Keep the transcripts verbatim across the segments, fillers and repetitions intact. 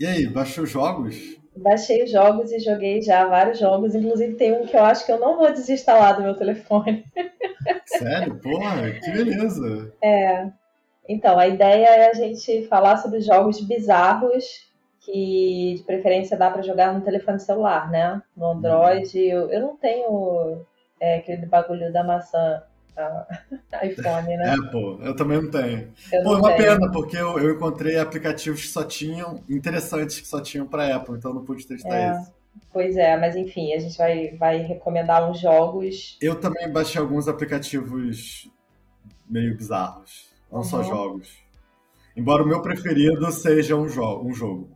E aí, baixou jogos? Baixei os jogos e joguei já vários jogos. Inclusive tem um que eu acho que eu não vou desinstalar do meu telefone. Sério? Porra, que beleza! É. Então, a ideia é a gente falar sobre jogos bizarros que, de preferência, dá pra jogar no telefone celular, né? No Android. Eu, eu não tenho é, aquele bagulho da maçã... iPhone, né? É, pô, eu também não tenho. Eu pô, não é uma tenho. Pena, porque eu, eu encontrei aplicativos que só tinham, interessantes que só tinham pra Apple, então eu não pude testar é, isso. Pois é, mas enfim, a gente vai, vai recomendar uns jogos. Eu também baixei alguns aplicativos meio bizarros, não uhum. só jogos. Embora o meu preferido seja um, jo- um jogo.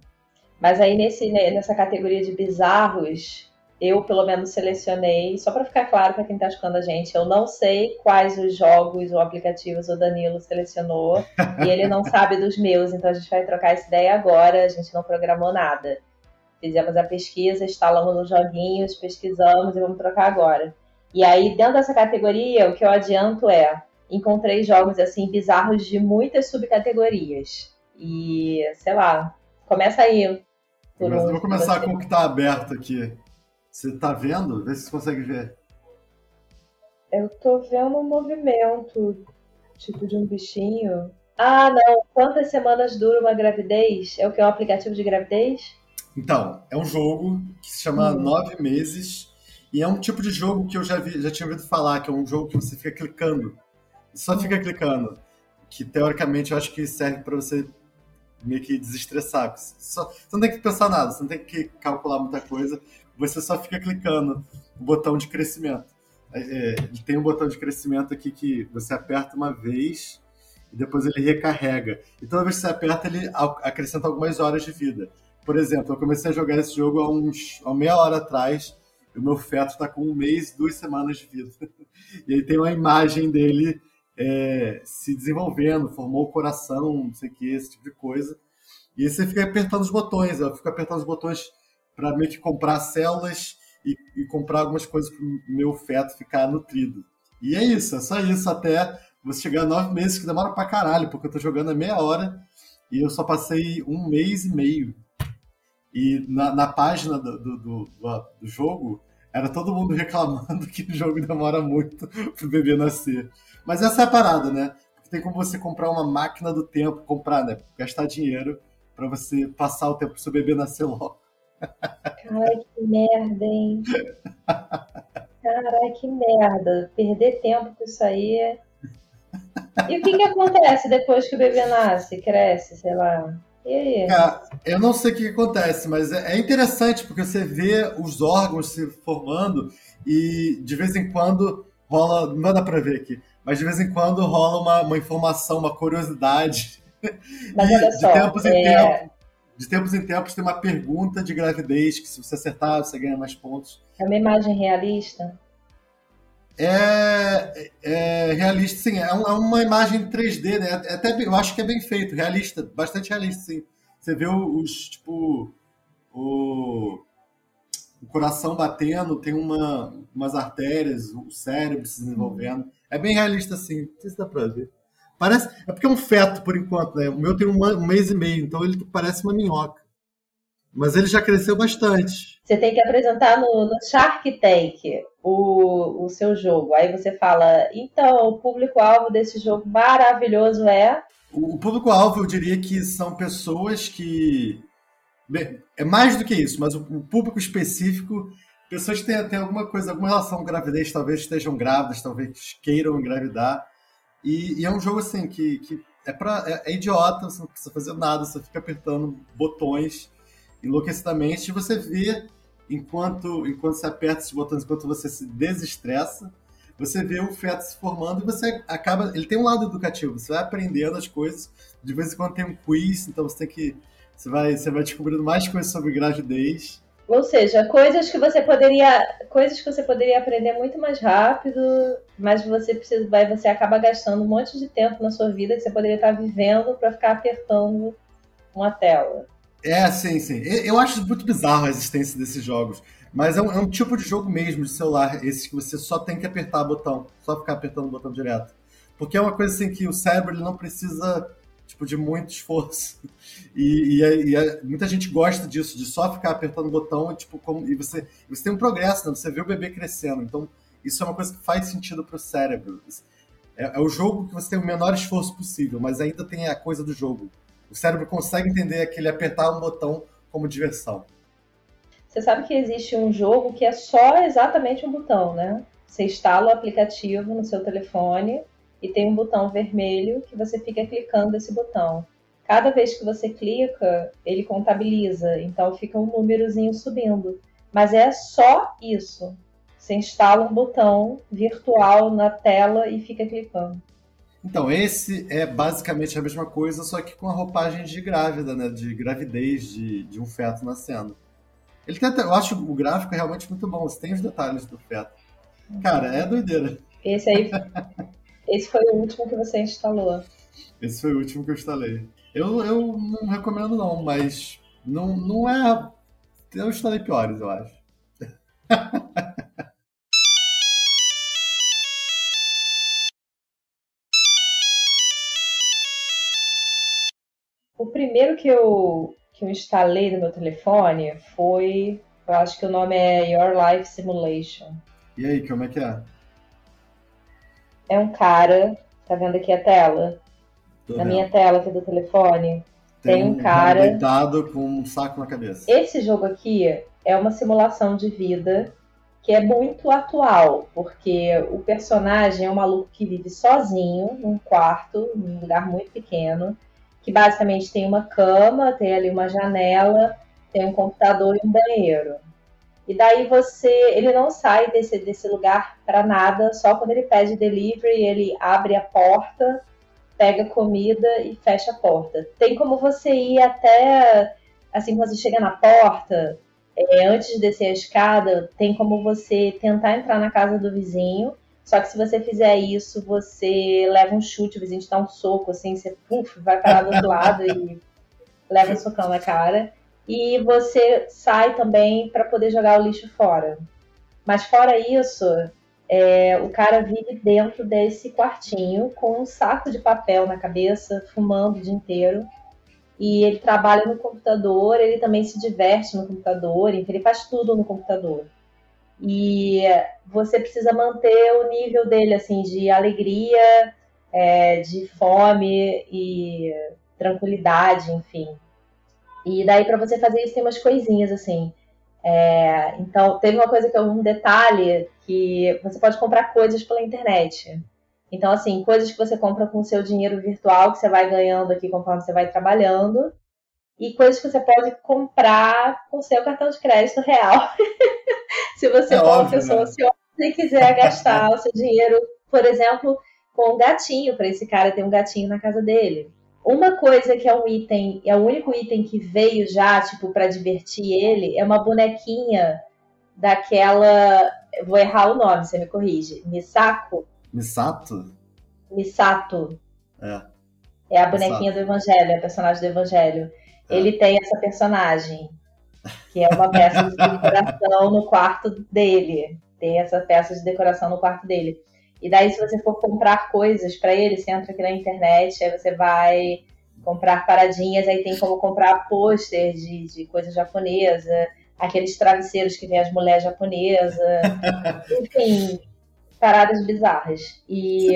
Mas aí nesse, nessa categoria de bizarros... Eu, pelo menos, selecionei, só para ficar claro para quem está escutando a gente, eu não sei quais os jogos ou aplicativos o Danilo selecionou e ele não sabe dos meus, então a gente vai trocar essa ideia agora, a gente não programou nada. Fizemos a pesquisa, instalamos os joguinhos, pesquisamos e vamos trocar agora. E aí, dentro dessa categoria, o que eu adianto é, encontrei jogos, assim, bizarros de muitas subcategorias. E, sei lá, começa aí. Por Mas um, eu vou começar você... com o que está aberto aqui. Você tá vendo? Vê se você consegue ver. Eu tô vendo um movimento, tipo de um bichinho. Ah, não. Quantas semanas dura uma gravidez? É o que? É um aplicativo de gravidez? Então, é um jogo que se chama hum. Nove Meses. E é um tipo de jogo que eu já, vi, já tinha ouvido falar, que é um jogo que você fica clicando. Só fica clicando. Que, teoricamente, eu acho que serve pra você... meio que desestressar. Só, você não tem que pensar nada, você não tem que calcular muita coisa, você só fica clicando o botão de crescimento. É, tem um botão de crescimento aqui que você aperta uma vez e depois ele recarrega. E toda vez que você aperta, ele acrescenta algumas horas de vida. Por exemplo, eu comecei a jogar esse jogo há uns há meia hora atrás e o meu feto está com um mês, duas semanas de vida. E aí tem uma imagem dele... É, se desenvolvendo, formou o coração, não sei o que, esse tipo de coisa. E aí você fica apertando os botões, eu fico apertando os botões para meio que comprar células e, e comprar algumas coisas para o meu feto ficar nutrido. E é isso, é só isso até você chegar a nove meses, que demora pra caralho, porque eu tô jogando há meia hora e eu só passei um mês e meio. E na, na página do, do, do, do jogo, era todo mundo reclamando que o jogo demora muito pro bebê nascer. Mas essa é a parada, né? Tem como você comprar uma máquina do tempo, comprar, né? Gastar dinheiro pra você passar o tempo pro seu bebê nascer logo. Caralho, que merda, hein? Caralho, que merda. Perder tempo com isso aí. E o que que acontece depois que o bebê nasce, cresce, sei lá? E aí? Cara, eu não sei o que acontece, mas é interessante porque você vê os órgãos se formando e de vez em quando rola... Não dá pra ver aqui. Mas de vez em quando rola uma, uma informação, uma curiosidade. Mas e olha de só, tempos é... em tempos, de tempos em tempos tem uma pergunta de gravidez que se você acertar você ganha mais pontos. É uma imagem realista? É, é realista, sim. É uma imagem três D, né? É até, eu acho que é bem feito, realista, bastante realista, sim. Você vê os tipo o, o coração batendo, tem uma, umas artérias, o cérebro se desenvolvendo. É bem realista, assim. Não sei se dá pra ver. Parece... É porque é um feto, por enquanto, né? O meu tem um mês e meio, então ele parece uma minhoca. Mas ele já cresceu bastante. Você tem que apresentar no, no Shark Tank o, o seu jogo. Aí você fala, então, o público-alvo desse jogo maravilhoso é... O, o público-alvo, eu diria que são pessoas que... Bem, é mais do que isso, mas o, o público específico... Pessoas que têm, têm alguma coisa, alguma relação com gravidez, talvez estejam grávidas, talvez queiram engravidar. E, e é um jogo assim, que, que é, pra, é, é idiota, você não precisa fazer nada, você fica apertando botões enlouquecidamente. E você vê, enquanto, enquanto você aperta esses botões, enquanto você se desestressa, você vê o feto se formando e você acaba... Ele tem um lado educativo, você vai aprendendo as coisas. De vez em quando tem um quiz, então você tem que... Você vai, você vai descobrindo mais coisas sobre gravidez. Ou seja, coisas que você poderia, coisas que você poderia aprender muito mais rápido, mas você precisa, vai, você acaba gastando um monte de tempo na sua vida que você poderia estar vivendo para ficar apertando uma tela. É, sim, sim. Eu acho muito bizarro a existência desses jogos, mas é um, é um tipo de jogo mesmo de celular, esse que você só tem que apertar o botão, só ficar apertando o botão direto. Porque é uma coisa assim que o cérebro ele não precisa tipo, de muito esforço. E, e, é, e é, muita gente gosta disso, de só ficar apertando o botão e, tipo, como, e você, você tem um progresso, né? Você vê o bebê crescendo. Então, isso é uma coisa que faz sentido para o cérebro. É, é o jogo que você tem o menor esforço possível, mas ainda tem a coisa do jogo. O cérebro consegue entender aquele apertar um botão como diversão. Você sabe que existe um jogo que é só exatamente um botão, né? Você instala o aplicativo no seu telefone e tem um botão vermelho que você fica clicando nesse botão. Cada vez que você clica, ele contabiliza, então fica um númerozinho subindo. Mas é só isso. Você instala um botão virtual na tela e fica clicando. Então, esse é basicamente a mesma coisa, só que com a roupagem de grávida, né? De gravidez, de, de um feto nascendo. Ele tem até, eu acho o gráfico realmente muito bom, você tem os detalhes do feto. Cara, é doideira. Esse aí, esse foi o último que você instalou. Esse foi o último que eu instalei. Eu, eu não recomendo não, mas não, não é... Eu instalei piores, eu acho. O primeiro que eu... que eu instalei no meu telefone foi, eu acho que o nome é Your Life Simulation. E aí, como é que é? É um cara, tá vendo aqui a tela? Tô na vendo. Minha tela aqui do telefone, tem, tem um cara... um deitado com um saco na cabeça. Esse jogo aqui é uma simulação de vida que é muito atual, porque o personagem é um maluco que vive sozinho num quarto, num lugar muito pequeno, que basicamente tem uma cama, tem ali uma janela, tem um computador e um banheiro. E daí você, ele não sai desse, desse lugar para nada, só quando ele pede delivery, ele abre a porta, pega comida e fecha a porta. Tem como você ir até, assim, quando você chega na porta, é, antes de descer a escada, tem como você tentar entrar na casa do vizinho. Só que se você fizer isso, você leva um chute, o vizinho te dá um soco, assim, você puf, vai parar do outro lado e leva um socão na cara. E você sai também para poder jogar o lixo fora. Mas fora isso, é, o cara vive dentro desse quartinho com um saco de papel na cabeça, fumando o dia inteiro. E ele trabalha no computador, ele também se diverte no computador, enfim, ele faz tudo no computador. E você precisa manter o nível dele, assim, de alegria, é, de fome e tranquilidade, enfim. E daí, para você fazer isso, tem umas coisinhas, assim. É, então, teve uma coisa que é um detalhe, que você pode comprar coisas pela internet. Então, assim, coisas que você compra com o seu dinheiro virtual, que você vai ganhando aqui conforme você vai trabalhando. E coisas que você pode comprar com o seu cartão de crédito real. Se você é for óbvio, uma pessoa né? ociosa e quiser gastar o seu dinheiro, por exemplo, com um gatinho, para esse cara ter um gatinho na casa dele. Uma coisa que é um item, é o único item que veio já, tipo, para divertir ele, é uma bonequinha daquela... Vou errar o nome, você me corrige. Misato? Misato? Misato. É. É a bonequinha Misato. Do Evangelho, é a personagem do Evangelho. Ele tem essa personagem, que é uma peça de decoração no quarto dele. Tem essa peça de decoração no quarto dele. E daí, se você for comprar coisas para ele, você entra aqui na internet, aí você vai comprar paradinhas, aí tem como comprar pôster de, de coisa japonesa, aqueles travesseiros que vem as mulheres japonesas, enfim, paradas bizarras. E...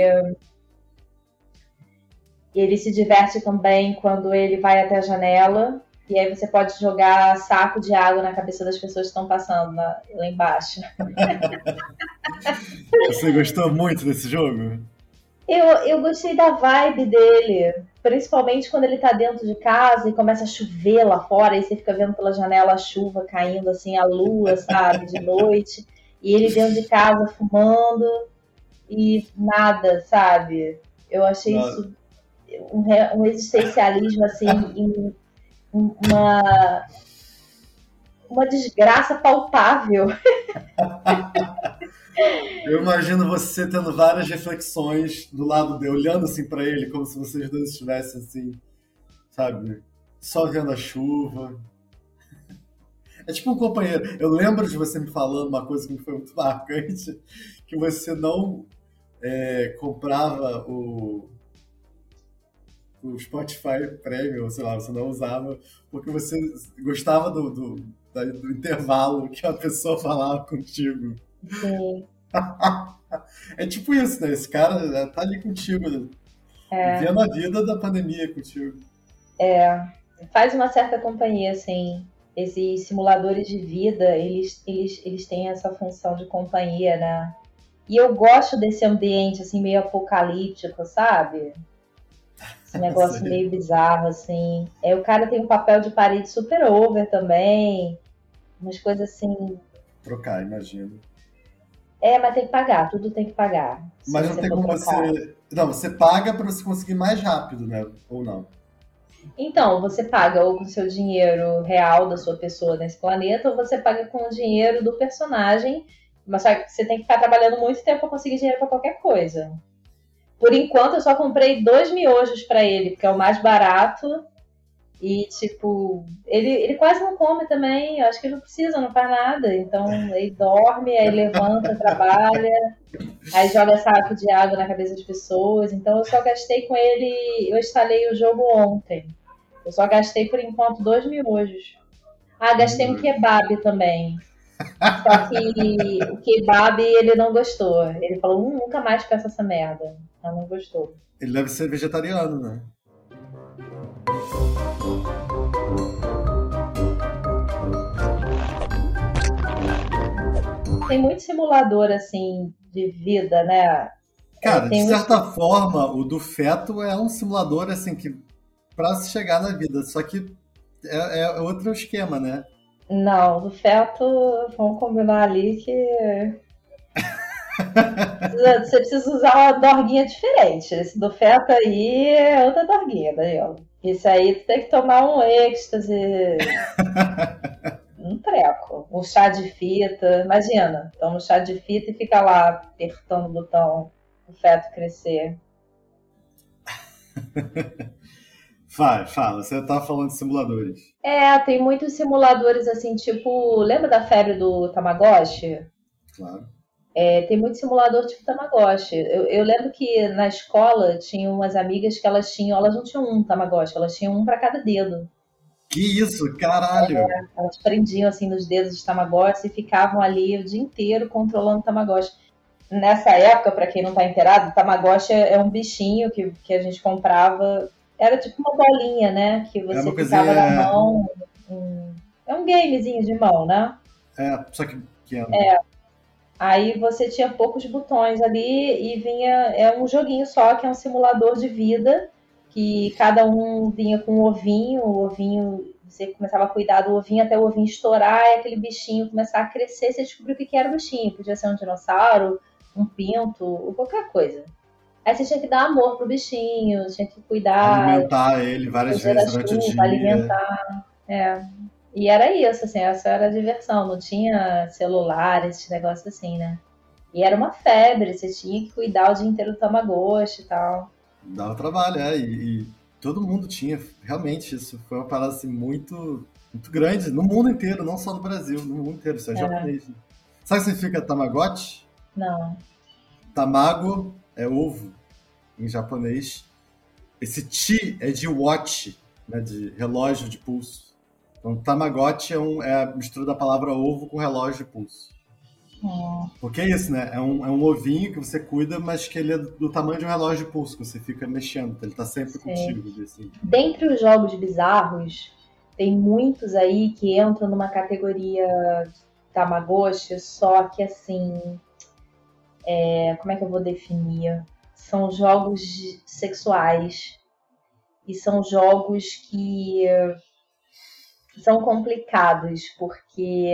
E ele se diverte também quando ele vai até a janela. E aí você pode jogar saco de água na cabeça das pessoas que estão passando na, lá embaixo. Você gostou muito desse jogo? Eu, eu gostei da vibe dele. Principalmente quando ele tá dentro de casa e começa a chover lá fora. E você fica vendo pela janela a chuva caindo, assim, a lua, sabe? De noite. E ele dentro de casa fumando. E nada, sabe? Eu achei nada. Isso... um existencialismo, assim, em uma, uma desgraça palpável. Eu imagino você tendo várias reflexões do lado dele, olhando assim para ele, como se vocês dois estivessem assim, sabe, só vendo a chuva. É tipo um companheiro. Eu lembro de você me falando uma coisa que me foi muito marcante, que você não... é, comprava o, o Spotify Premium, sei lá, você não usava, porque você gostava do, do, do intervalo que a pessoa falava contigo. É tipo isso, né? Esse cara tá ali contigo, é. vendo a vida da pandemia contigo. É, faz uma certa companhia, assim. Esses simuladores de vida, eles, eles, eles têm essa função de companhia, né? E eu gosto desse ambiente, assim, meio apocalíptico, sabe? Esse negócio meio bizarro, assim. É, o cara tem um papel de parede super over também. Umas coisas assim... Trocar, imagino. É, mas tem que pagar. Tudo tem que pagar. Mas não tem como você... Não, você paga pra você conseguir mais rápido, né? Ou não? Então, você paga ou com o seu dinheiro real da sua pessoa nesse planeta, ou você paga com o dinheiro do personagem, mas só que você tem que ficar trabalhando muito tempo para conseguir dinheiro para qualquer coisa. Por enquanto, eu só comprei dois miojos para ele, porque é o mais barato, e, tipo, ele, ele quase não come também, eu acho que ele não precisa, não faz nada, então ele dorme, aí levanta, trabalha, aí joga saco de água na cabeça das pessoas, então eu só gastei com ele, eu instalei o jogo ontem, eu só gastei por enquanto dois miojos. Ah, gastei um kebab também, só que o kebab ele não gostou, ele falou, hum, nunca mais peço essa merda, ela não gostou. Ele deve ser vegetariano, né? Tem muito simulador, assim, de vida, né? Cara, de certa muito... forma, o do feto é um simulador, assim, que pra se chegar na vida, só que é, é outro esquema, né? Não, do feto, vamos combinar ali que... precisa, você precisa usar uma dorguinha diferente. Esse do feto aí é outra dorguinha, Daniel. Isso aí tu tem que tomar um êxtase... um treco, um chá de fita, imagina, toma um chá de fita e fica lá apertando o botão o feto crescer. Vai, fala, você tá falando de simuladores. É, tem muitos simuladores assim, tipo, lembra da febre do Tamagotchi? Claro. É, tem muito simulador tipo Tamagotchi. Eu, eu lembro que na escola tinha umas amigas que elas tinham, elas não tinham um Tamagotchi, elas tinham um pra cada dedo. Que isso, caralho! É, elas prendiam assim nos dedos de Tamagotchi e ficavam ali o dia inteiro controlando o Tamagotchi. Nessa época, para quem não tá inteirado, o Tamagotchi é um bichinho que, que a gente comprava. Era tipo uma bolinha, né? Que você ficava na mão. Um, é um gamezinho de mão, né? É, só que pequeno. É. Aí você tinha poucos botões ali e vinha... É um joguinho só, que é um simulador de vida. Que cada um vinha com um ovinho, o ovinho, você começava a cuidar do ovinho até o ovinho estourar e aquele bichinho começar a crescer, você descobriu o que era o bichinho, podia ser um dinossauro, um pinto, ou qualquer coisa. Aí você tinha que dar amor pro bichinho, tinha que cuidar... Alimentar ele várias vezes durante o dia. Alimentar, é. E era isso, assim, essa era a diversão, não tinha celular, esses negócios assim, né? E era uma febre, você tinha que cuidar o dia inteiro do Tamagotchi e tal... Dava trabalho, é, e, e todo mundo tinha, realmente, isso foi uma parada assim, muito, muito grande, no mundo inteiro, não só no Brasil, no mundo inteiro, isso é, é. japonês. Né? Sabe o que significa Tamagotchi? Não. Tamago é ovo, em japonês. Esse ti é de watch, né, de relógio de pulso. Então Tamagotchi é, um, é a mistura da palavra ovo com relógio de pulso. Porque é isso, né? É um, é um ovinho que você cuida, mas que ele é do tamanho de um relógio de pulso, que você fica mexendo, ele tá sempre Sim. contigo. Assim. Dentre os jogos bizarros, tem muitos aí que entram numa categoria Tamagotchi, só que assim, é, como é que eu vou definir? São jogos sexuais e são jogos que são complicados, porque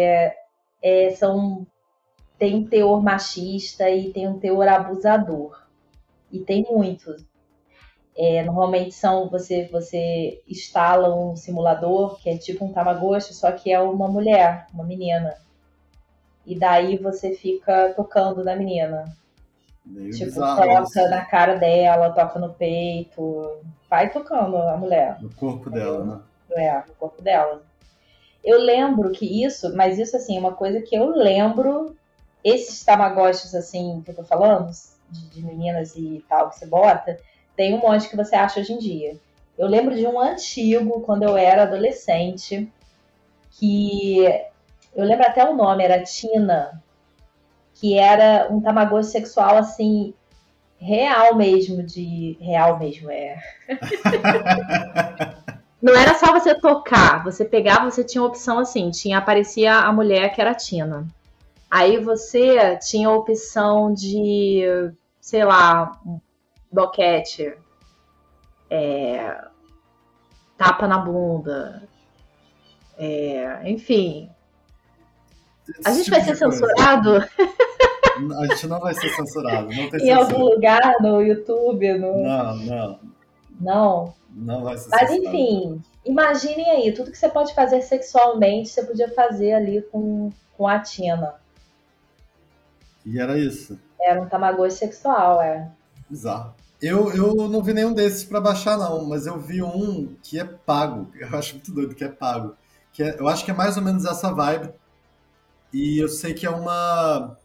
é, são... Tem um teor machista e tem um teor abusador. E tem muitos. É, normalmente são você, você instala um simulador, que é tipo um Tamagotchi, só que é uma mulher, uma menina. E daí você fica tocando na menina. Meio tipo, bizarro, toca assim. Na cara dela, toca no peito. Vai tocando a mulher. No corpo dela, né? É, no corpo dela. Eu lembro que isso, mas isso assim, é uma coisa que eu lembro... Esses Tamagotchis, assim, que eu tô falando, de, de meninas e tal que você bota, tem um monte que você acha hoje em dia. Eu lembro de um antigo, quando eu era adolescente, que eu lembro até o nome, era Tina, que era um tamagotchi sexual, assim, real mesmo, de... Real mesmo, é... Não era só você tocar, você pegava, você tinha opção assim, tinha, aparecia a mulher que era a Tina. Aí você tinha a opção de, sei lá, boquete, é, tapa na bunda, é, enfim. Esse a gente tipo vai ser censurado? A gente não vai ser censurado. Não tem censura. Em algum lugar, no YouTube? No... Não, não. Não? Não vai ser censurado. Mas enfim, imaginem aí, tudo que você pode fazer sexualmente, você podia fazer ali com, com a Tina. E era isso. Era um tamagotchi sexual, é. Bizarro. Eu, eu não vi nenhum desses pra baixar, não, mas eu vi um que é pago. Eu acho muito doido que é pago. Que é, eu acho que é mais ou menos essa vibe. E eu sei que é uma...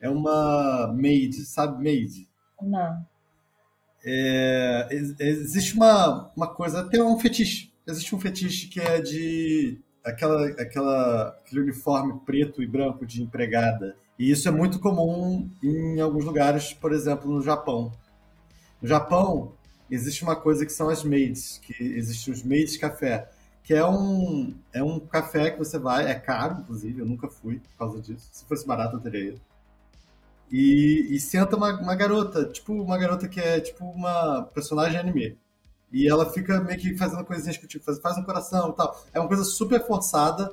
É uma Maid, sabe Maid? Não. É, existe uma, uma coisa, tem um fetiche. Existe um fetiche que é de... Aquela, aquela, aquele uniforme preto e branco de empregada. E isso é muito comum em alguns lugares, por exemplo, no Japão. No Japão, existe uma coisa que são as maids, que existem os maids café, que é um, é um café que você vai, é caro, inclusive, eu nunca fui por causa disso. Se fosse barato, eu teria ido. E, e senta uma, uma garota, tipo uma garota que é tipo uma personagem anime. E ela fica meio que fazendo coisinhas que tipo, faz, faz um coração e tal. É uma coisa super forçada,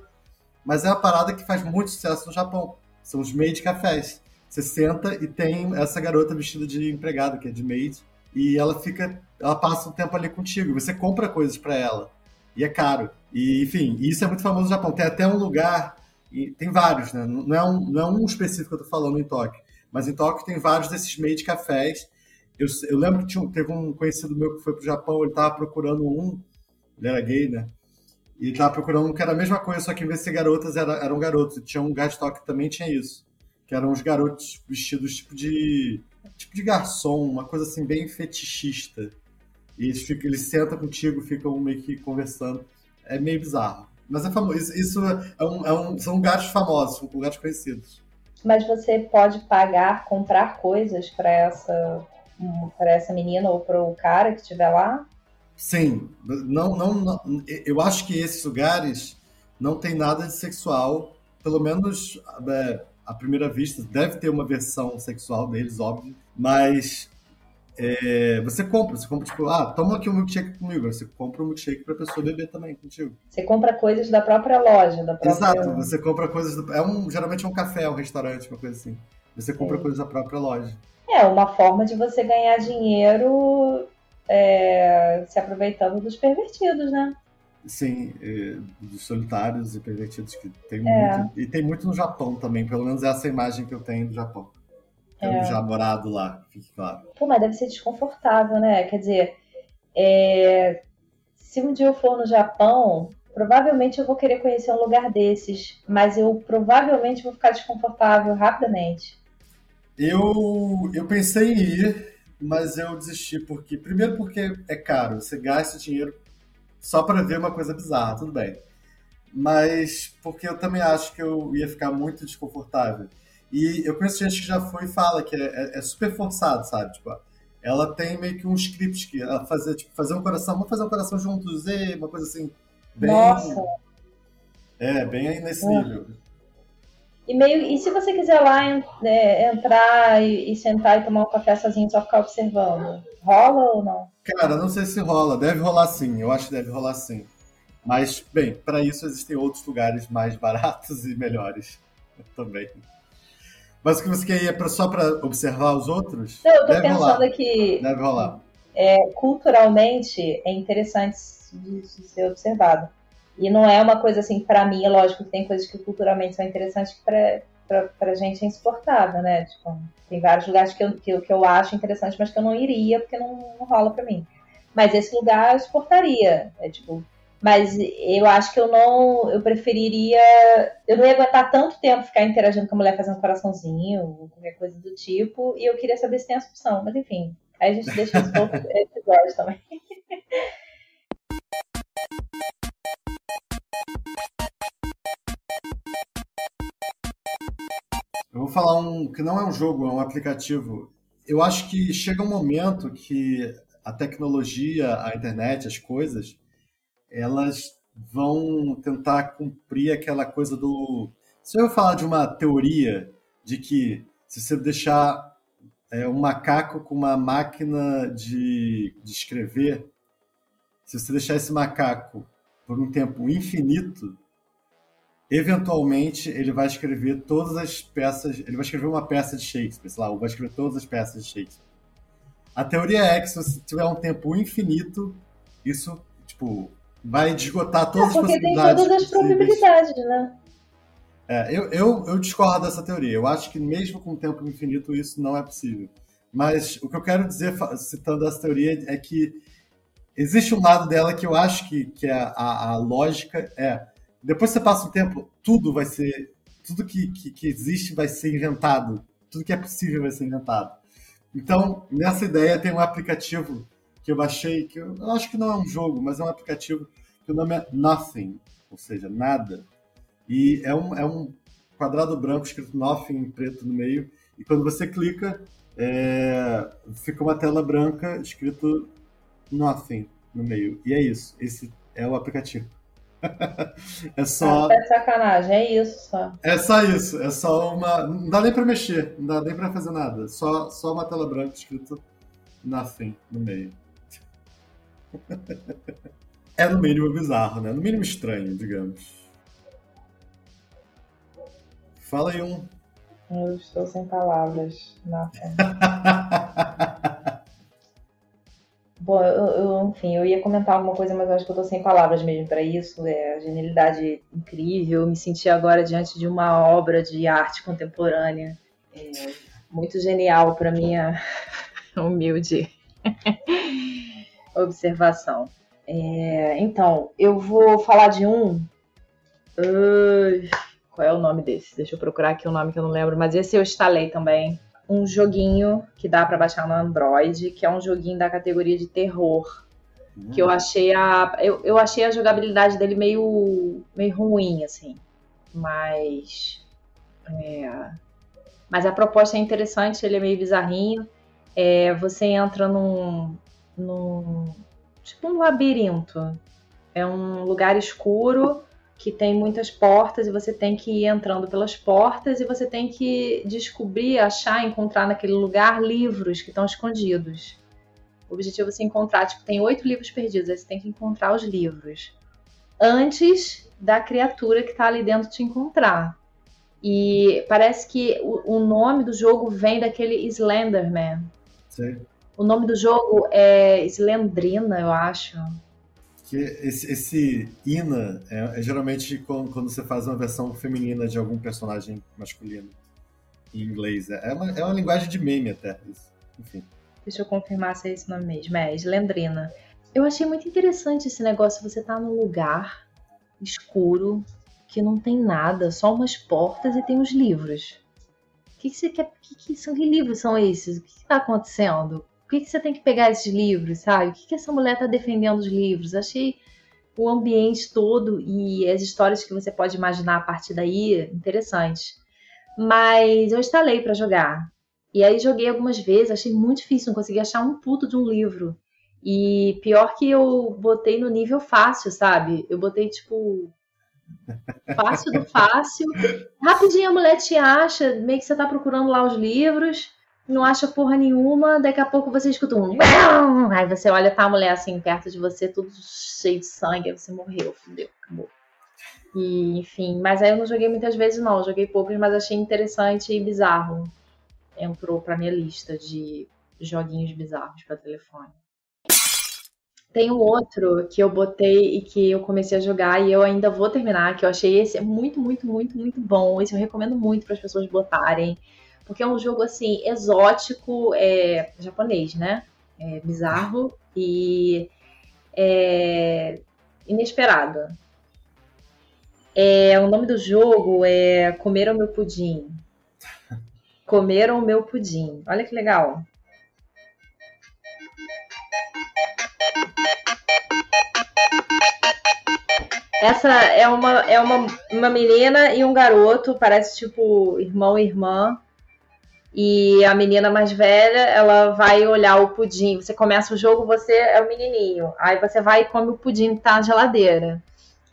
mas é uma parada que faz muito sucesso no Japão. São os maid cafés. Você senta e tem essa garota vestida de empregada, que é de maid, e ela fica, ela passa um tempo ali contigo. Você compra coisas pra ela. E é caro. E, enfim, isso é muito famoso no Japão. Tem até um lugar, e tem vários, né? Não é um, não é um específico que eu tô falando em Tóquio. Mas em Tóquio tem vários desses maid cafés. Eu, eu lembro que tinha, teve um conhecido meu que foi pro Japão, ele tava procurando um, ele era gay, né? E ele tava procurando um que era a mesma coisa, só que em vez de ser garotas, era, eram garotos. E tinha um lugar de Tóquio que também tinha isso. Que eram os garotos vestidos tipo de tipo de garçom, uma coisa assim bem fetichista. E eles, ficam, eles sentam contigo, ficam meio que conversando. É meio bizarro. Mas é famoso. Isso, isso é um, é um, são lugares famosos, são lugares conhecidos. Mas você pode pagar, comprar coisas para essa... para essa menina ou para o cara que estiver lá? Sim. Não, não, não. Eu acho que esses lugares não tem nada de sexual. Pelo menos, é, à primeira vista, deve ter uma versão sexual deles, óbvio. Mas é, você compra. Você compra, tipo, ah, toma aqui um milkshake comigo. Você compra um milkshake para a pessoa beber também contigo. Você compra coisas da própria loja. Da própria... Exato. Você compra coisas... Do... É um, geralmente é um café, um restaurante, uma coisa assim. Você compra Sim. coisas da própria loja. É uma forma de você ganhar dinheiro é, se aproveitando dos pervertidos, né? Sim, e, dos solitários e pervertidos que tem é. muito. E tem muito no Japão também, pelo menos essa é a imagem que eu tenho do Japão. Eu é. já morado lá, fique claro. Pô, mas deve ser desconfortável, né? Quer dizer, é, se um dia eu for no Japão, provavelmente eu vou querer conhecer um lugar desses, mas eu provavelmente vou ficar desconfortável rapidamente. Eu, eu pensei em ir, mas eu desisti, porque primeiro porque é caro, você gasta dinheiro só para ver uma coisa bizarra, tudo bem. Mas porque eu também acho que eu ia ficar muito desconfortável. E eu conheço gente que já foi e fala que é, é, é super forçado, sabe? Tipo, ela tem meio que um script que ela fazia, tipo, fazer um coração, vamos fazer um coração juntos, e uma coisa assim, bem... Nossa. É, bem nesse Nossa. nível. E, meio, e se você quiser lá é, entrar e, e sentar e tomar um café sozinho, só ficar observando, rola ou não? Cara, não sei se rola. Deve rolar sim. Eu acho que deve rolar sim. Mas, bem, para isso existem outros lugares mais baratos e melhores também. Mas o que você quer ir é só para observar os outros? Não, eu tô deve pensando rolar. que deve rolar. É, culturalmente é interessante de ser observado. E não é uma coisa assim, pra mim, é lógico que tem coisas que culturalmente são interessantes que pra, pra, pra gente é insuportável, né? Tipo, tem vários lugares que eu, que, que eu acho interessante, mas que eu não iria, porque não, não rola pra mim. Mas esse lugar eu suportaria. É tipo, Mas eu acho que eu não... Eu preferiria... Eu não ia aguentar tanto tempo ficar interagindo com a mulher fazendo coraçãozinho, ou qualquer coisa do tipo. E eu queria saber se tem essa opção. Mas, enfim, aí a gente deixa os outros episódios também. Eu vou falar um... que não é um jogo, é um aplicativo. Eu acho que chega um momento que a tecnologia, a internet, as coisas... elas vão tentar cumprir aquela coisa do... Se eu falar de uma teoria de que se você deixar é, um macaco com uma máquina de, de escrever, se você deixar esse macaco por um tempo infinito, eventualmente ele vai escrever todas as peças... Ele vai escrever uma peça de Shakespeare, sei lá, ou vai escrever todas as peças de Shakespeare. A teoria é que se você tiver um tempo infinito, isso, tipo... vai esgotar todas não, as possibilidades. Porque tem todas as probabilidades, né? É, eu, eu, eu discordo dessa teoria. Eu acho que mesmo com o tempo infinito isso não é possível. Mas o que eu quero dizer, citando essa teoria, é que existe um lado dela que eu acho que, que é a, a lógica é... Depois que você passa um tempo, tudo vai ser... Tudo que, que, que existe vai ser inventado. Tudo que é possível vai ser inventado. Então, nessa ideia tem um aplicativo... que eu baixei, que eu, eu acho que não é um jogo, mas é um aplicativo que o nome é Nothing, ou seja, nada. E é um, é um quadrado branco escrito Nothing em preto no meio, e quando você clica, é, fica uma tela branca escrito Nothing no meio. E é isso, esse é o aplicativo. É só... É sacanagem, é isso só. É só isso, é só uma... Não dá nem pra mexer, não dá nem pra fazer nada, só, só uma tela branca escrito Nothing no meio. É no mínimo bizarro, né? No mínimo estranho, digamos. Fala aí um. Eu estou sem palavras. Bom, eu, eu, enfim, eu ia comentar alguma coisa, mas eu acho que eu estou sem palavras mesmo para isso. É a genialidade incrível. Eu me senti agora diante de uma obra de arte contemporânea. É muito genial para minha humilde observação. É, então, eu vou falar de um... Uh, qual é o nome desse? Deixa eu procurar aqui o nome que eu não lembro, mas esse eu instalei também. Um joguinho que dá pra baixar no Android, que é um joguinho da categoria de terror. Uhum. Que eu achei a... Eu, eu achei a jogabilidade dele meio, meio ruim, assim. Mas... É, mas a proposta é interessante, ele é meio bizarrinho. É, você entra num... num tipo um labirinto, é um lugar escuro que tem muitas portas e você tem que ir entrando pelas portas e você tem que descobrir, achar, encontrar naquele lugar livros que estão escondidos. O objetivo é você encontrar, tipo, tem oito livros perdidos, aí você tem que encontrar os livros antes da criatura que está ali dentro te encontrar. E parece que o, o nome do jogo vem daquele Slenderman. Sim. O nome do jogo é Slendrina, eu acho. Que esse, esse Ina é, é geralmente quando, quando você faz uma versão feminina de algum personagem masculino em inglês. É uma, é uma linguagem de meme até. Isso. Enfim. Deixa eu confirmar se é esse nome mesmo. É, Slendrina. Eu achei muito interessante esse negócio. Você tá num lugar escuro que não tem nada, só umas portas e tem uns livros. O que, que você quer? Que, que, são, que livros são esses? O que, que tá acontecendo? Por que, que você tem que pegar esses livros, sabe? O que, que essa mulher tá defendendo os livros? Achei o ambiente todo e as histórias que você pode imaginar a partir daí interessantes. Mas eu instalei pra jogar. E aí joguei algumas vezes, achei muito difícil, não consegui achar um puto de um livro. E pior que eu botei no nível fácil, sabe? Eu botei, tipo... fácil do fácil. Rapidinho a mulher te acha, meio que você tá procurando lá os livros... não acha porra nenhuma, daqui a pouco você escuta um... Aí você olha, tá a mulher assim, perto de você, tudo cheio de sangue, aí você morreu, fudeu, acabou. E, enfim, mas aí eu não joguei muitas vezes, não. Joguei poucas, mas achei interessante e bizarro. Entrou pra minha lista de joguinhos bizarros pra telefone. Tem um outro que eu botei e que eu comecei a jogar e eu ainda vou terminar, que eu achei esse muito, muito, muito, muito bom. Esse eu recomendo muito pras pessoas botarem. Porque é um jogo, assim, exótico, é, japonês, né? É bizarro e é, inesperado. É, o nome do jogo é Comeram o Meu Pudim. Comeram o Meu Pudim. Olha que legal. Essa é uma, é uma, uma menina e um garoto, parece tipo irmão e irmã. E a menina mais velha, ela vai olhar o pudim. Você começa o jogo, você é o menininho. Aí você vai e come o pudim que tá na geladeira.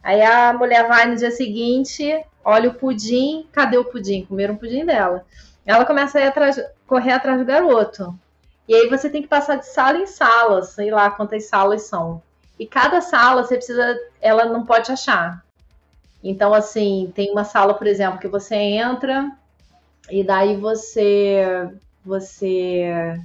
Aí a mulher vai no dia seguinte, olha o pudim. Cadê o pudim? Comeram o pudim dela. Ela começa a ir atrás, correr atrás do garoto. E aí você tem que passar de sala em sala, sei lá quantas salas são. E cada sala, você precisa, ela não pode achar. Então, assim, tem uma sala, por exemplo, que você entra e daí você, você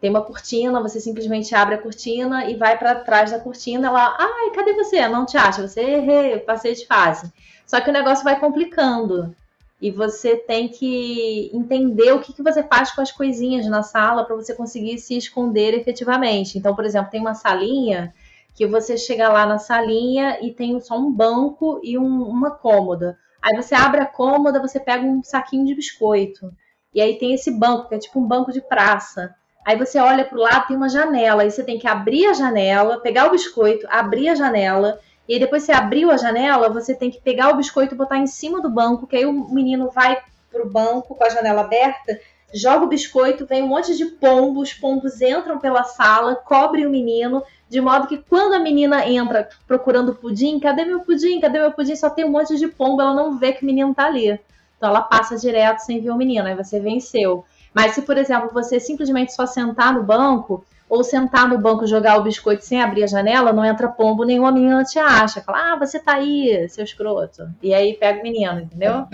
tem uma cortina, você simplesmente abre a cortina e vai para trás da cortina. Ela, ai, cadê você? Não te acha. Você, errei, passei de fase. Só que o negócio vai complicando. E você tem que entender o que, que você faz com as coisinhas na sala para você conseguir se esconder efetivamente. Então, por exemplo, tem uma salinha que você chega lá na salinha e tem só um banco e um, uma cômoda. Aí você abre a cômoda, você pega um saquinho de biscoito. E aí tem esse banco, que é tipo um banco de praça. Aí você olha para o lado, tem uma janela. Aí você tem que abrir a janela, pegar o biscoito, abrir a janela... E aí depois você abriu a janela, você tem que pegar o biscoito e botar em cima do banco, que aí o menino vai pro banco com a janela aberta, joga o biscoito, vem um monte de pombos, os pombos entram pela sala, cobrem o menino, de modo que quando a menina entra procurando pudim, cadê meu pudim, cadê meu pudim, só tem um monte de pombo, ela não vê que o menino tá ali. Então ela passa direto sem ver o menino, aí você venceu. Mas se, por exemplo, você simplesmente só sentar no banco... ou sentar no banco e jogar o biscoito sem abrir a janela, não entra pombo, nenhuma menina te acha. Fala, ah, você tá aí, seu escroto. E aí pega o menino, entendeu?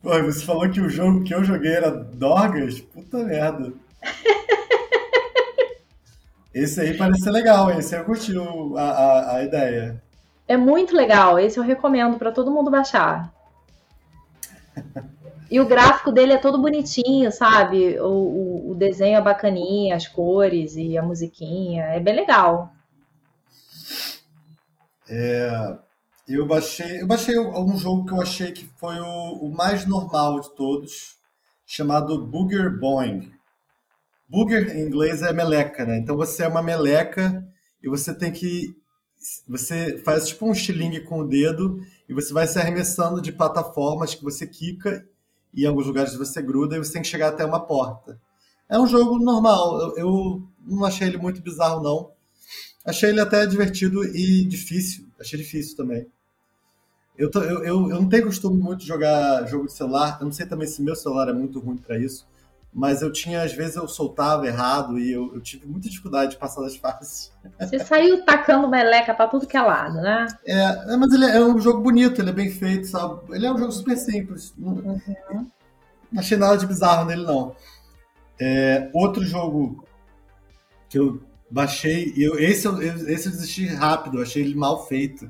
Pô, você falou que o jogo que eu joguei era Dorgas? Puta merda. Esse aí parece ser legal, esse aí eu curti a, a, a ideia. É muito legal, esse eu recomendo pra todo mundo baixar. E o gráfico dele é todo bonitinho, sabe? O, o, o desenho é bacaninha, as cores e a musiquinha. É bem legal. É, eu baixei eu baixei um jogo que eu achei que foi o, o mais normal de todos, chamado Booger Boing. Booger, em inglês, é meleca, né? Então você é uma meleca e você tem que... Você faz tipo um xilingue com o dedo e você vai se arremessando de plataformas que você quica... e em alguns lugares você gruda e você tem que chegar até uma porta. É um jogo normal, eu, eu não achei ele muito bizarro, não. Achei ele até divertido e difícil, achei difícil também. Eu, tô, eu, eu, eu não tenho costume muito de jogar jogo de celular, eu não sei também se meu celular é muito ruim para isso, mas eu tinha, às vezes eu soltava errado e eu, eu tive muita dificuldade de passar das fases. Você saiu tacando meleca para tudo que é lado, né? É, mas ele é um jogo bonito, ele é bem feito, sabe? Ele é um jogo super simples. Uhum. Não achei nada de bizarro nele, não. É, outro jogo que eu baixei, eu, esse, eu, esse eu desisti rápido, eu achei ele mal feito,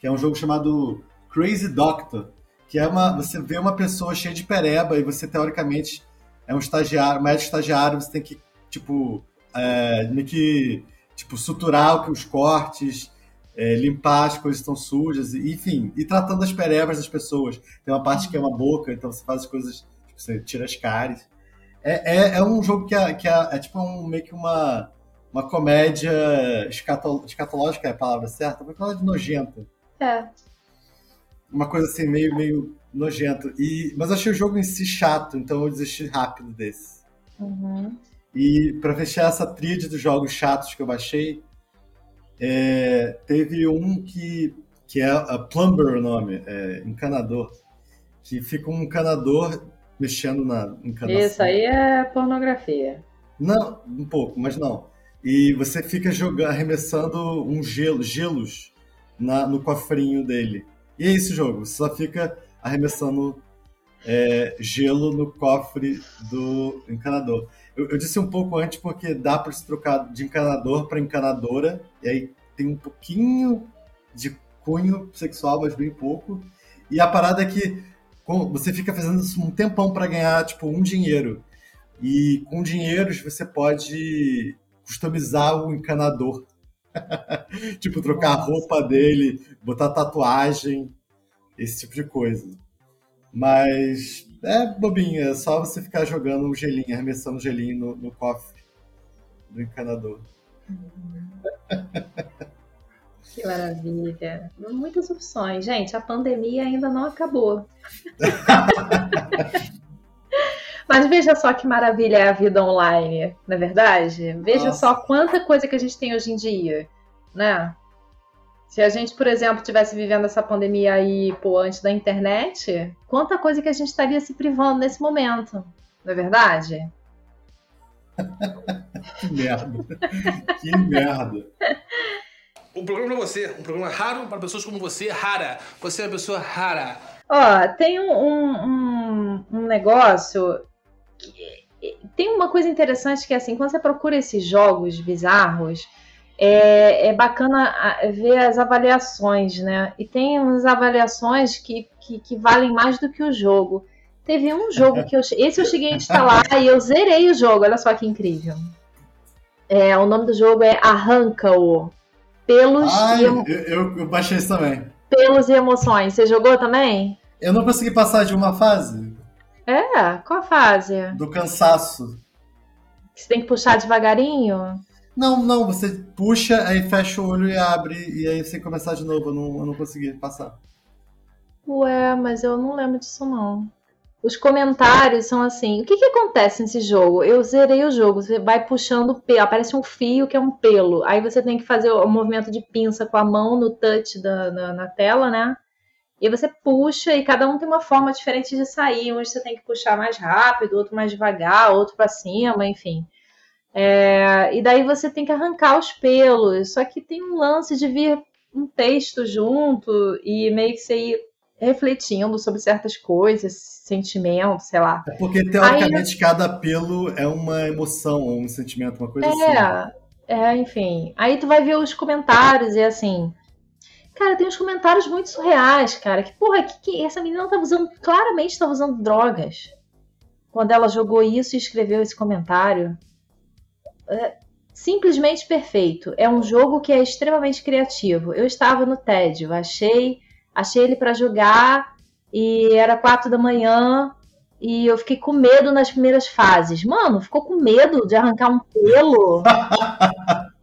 que é um jogo chamado Crazy Doctor, que é uma, você vê uma pessoa cheia de pereba e você, teoricamente... É um estagiário, um médico estagiário, você tem que, tipo, é, meio que, tipo, suturar os cortes, é, limpar as coisas que estão sujas, e, enfim, e tratando as perebas das pessoas. Tem uma parte que é uma boca, então você faz as coisas, tipo, você tira as cáries. É, é, é um jogo que é, que é, é tipo, um, meio que uma, uma comédia escatol, escatológica, é a palavra certa? Uma comédia nojenta. É. Uma coisa assim, meio, meio... nojento, e, mas eu achei o jogo em si chato, então eu desisti rápido desse. Uhum. E pra fechar essa tríade dos jogos chatos que eu baixei, é, teve um que, que é a Plumber o nome, é, encanador, que fica um encanador mexendo na encanação. Isso aí é pornografia. Não, um pouco, mas não. E você fica jogando, arremessando um gelo, gelos na, no cofrinho dele. E é esse jogo, você só fica arremessando é, gelo no cofre do encanador. Eu, eu disse um pouco antes porque dá para se trocar de encanador para encanadora, e aí tem um pouquinho de cunho sexual, mas bem pouco. E a parada é que você fica fazendo isso um tempão para ganhar tipo um dinheiro. E com dinheiros você pode customizar o encanador Tipo, trocar Nossa. a roupa dele, botar tatuagem, esse tipo de coisa. Mas é bobinha, é só você ficar jogando um gelinho, arremessando um gelinho no, no cofre do encanador. Que maravilha. Muitas opções. Gente, a pandemia ainda não acabou. Mas veja só que maravilha é a vida online, não é verdade? Veja Nossa. só quanta coisa que a gente tem hoje em dia, né? Se a gente, por exemplo, estivesse vivendo essa pandemia aí, pô, antes da internet, quanta coisa que a gente estaria se privando nesse momento, não é verdade? Que merda. Que merda. Um programa pra você, um programa raro para pessoas como você, rara. Você é uma pessoa rara. Ó, tem um, um, um negócio... Que, tem uma coisa interessante que é assim, quando você procura esses jogos bizarros... É, é bacana ver as avaliações, né? E tem umas avaliações que, que, que valem mais do que o jogo. Teve um jogo que eu... Esse eu cheguei a instalar e eu zerei o jogo. Olha só que incrível. É, o nome do jogo é Arranca-o pelos... Ai, emo... eu, eu, eu baixei isso também. Pelos e Emoções. Você jogou também? Eu não consegui passar de uma fase. É? Qual a fase? Do cansaço. Você tem que puxar devagarinho? Não, não, você puxa, aí fecha o olho e abre, e aí você começar de novo. Eu não, eu não consegui passar. Ué, mas eu não lembro disso, não. Os comentários são assim, o que que acontece nesse jogo? Eu zerei o jogo, você vai puxando o pelo, aparece um fio que é um pelo. Aí você tem que fazer o movimento de pinça com a mão no touch da, na, na tela, né? E você puxa, e cada um tem uma forma diferente de sair. Um você tem que puxar mais rápido, outro mais devagar, outro pra cima, enfim... É, e daí você tem que arrancar os pelos, só que tem um lance de vir um texto junto e meio que você ir refletindo sobre certas coisas, sentimentos, sei lá. É porque teoricamente aí, cada pelo é uma emoção, um sentimento, uma coisa é, assim. É, enfim. Aí tu vai ver os comentários e assim... Cara, tem uns comentários muito surreais, cara. Que porra, que, que essa menina tá usando, claramente tá usando drogas. Quando ela jogou isso e escreveu esse comentário... Simplesmente perfeito. É um jogo que é extremamente criativo. Eu estava no tédio, achei, achei ele para jogar e era quatro da manhã e eu fiquei com medo nas primeiras fases. Mano, ficou com medo de arrancar um pelo.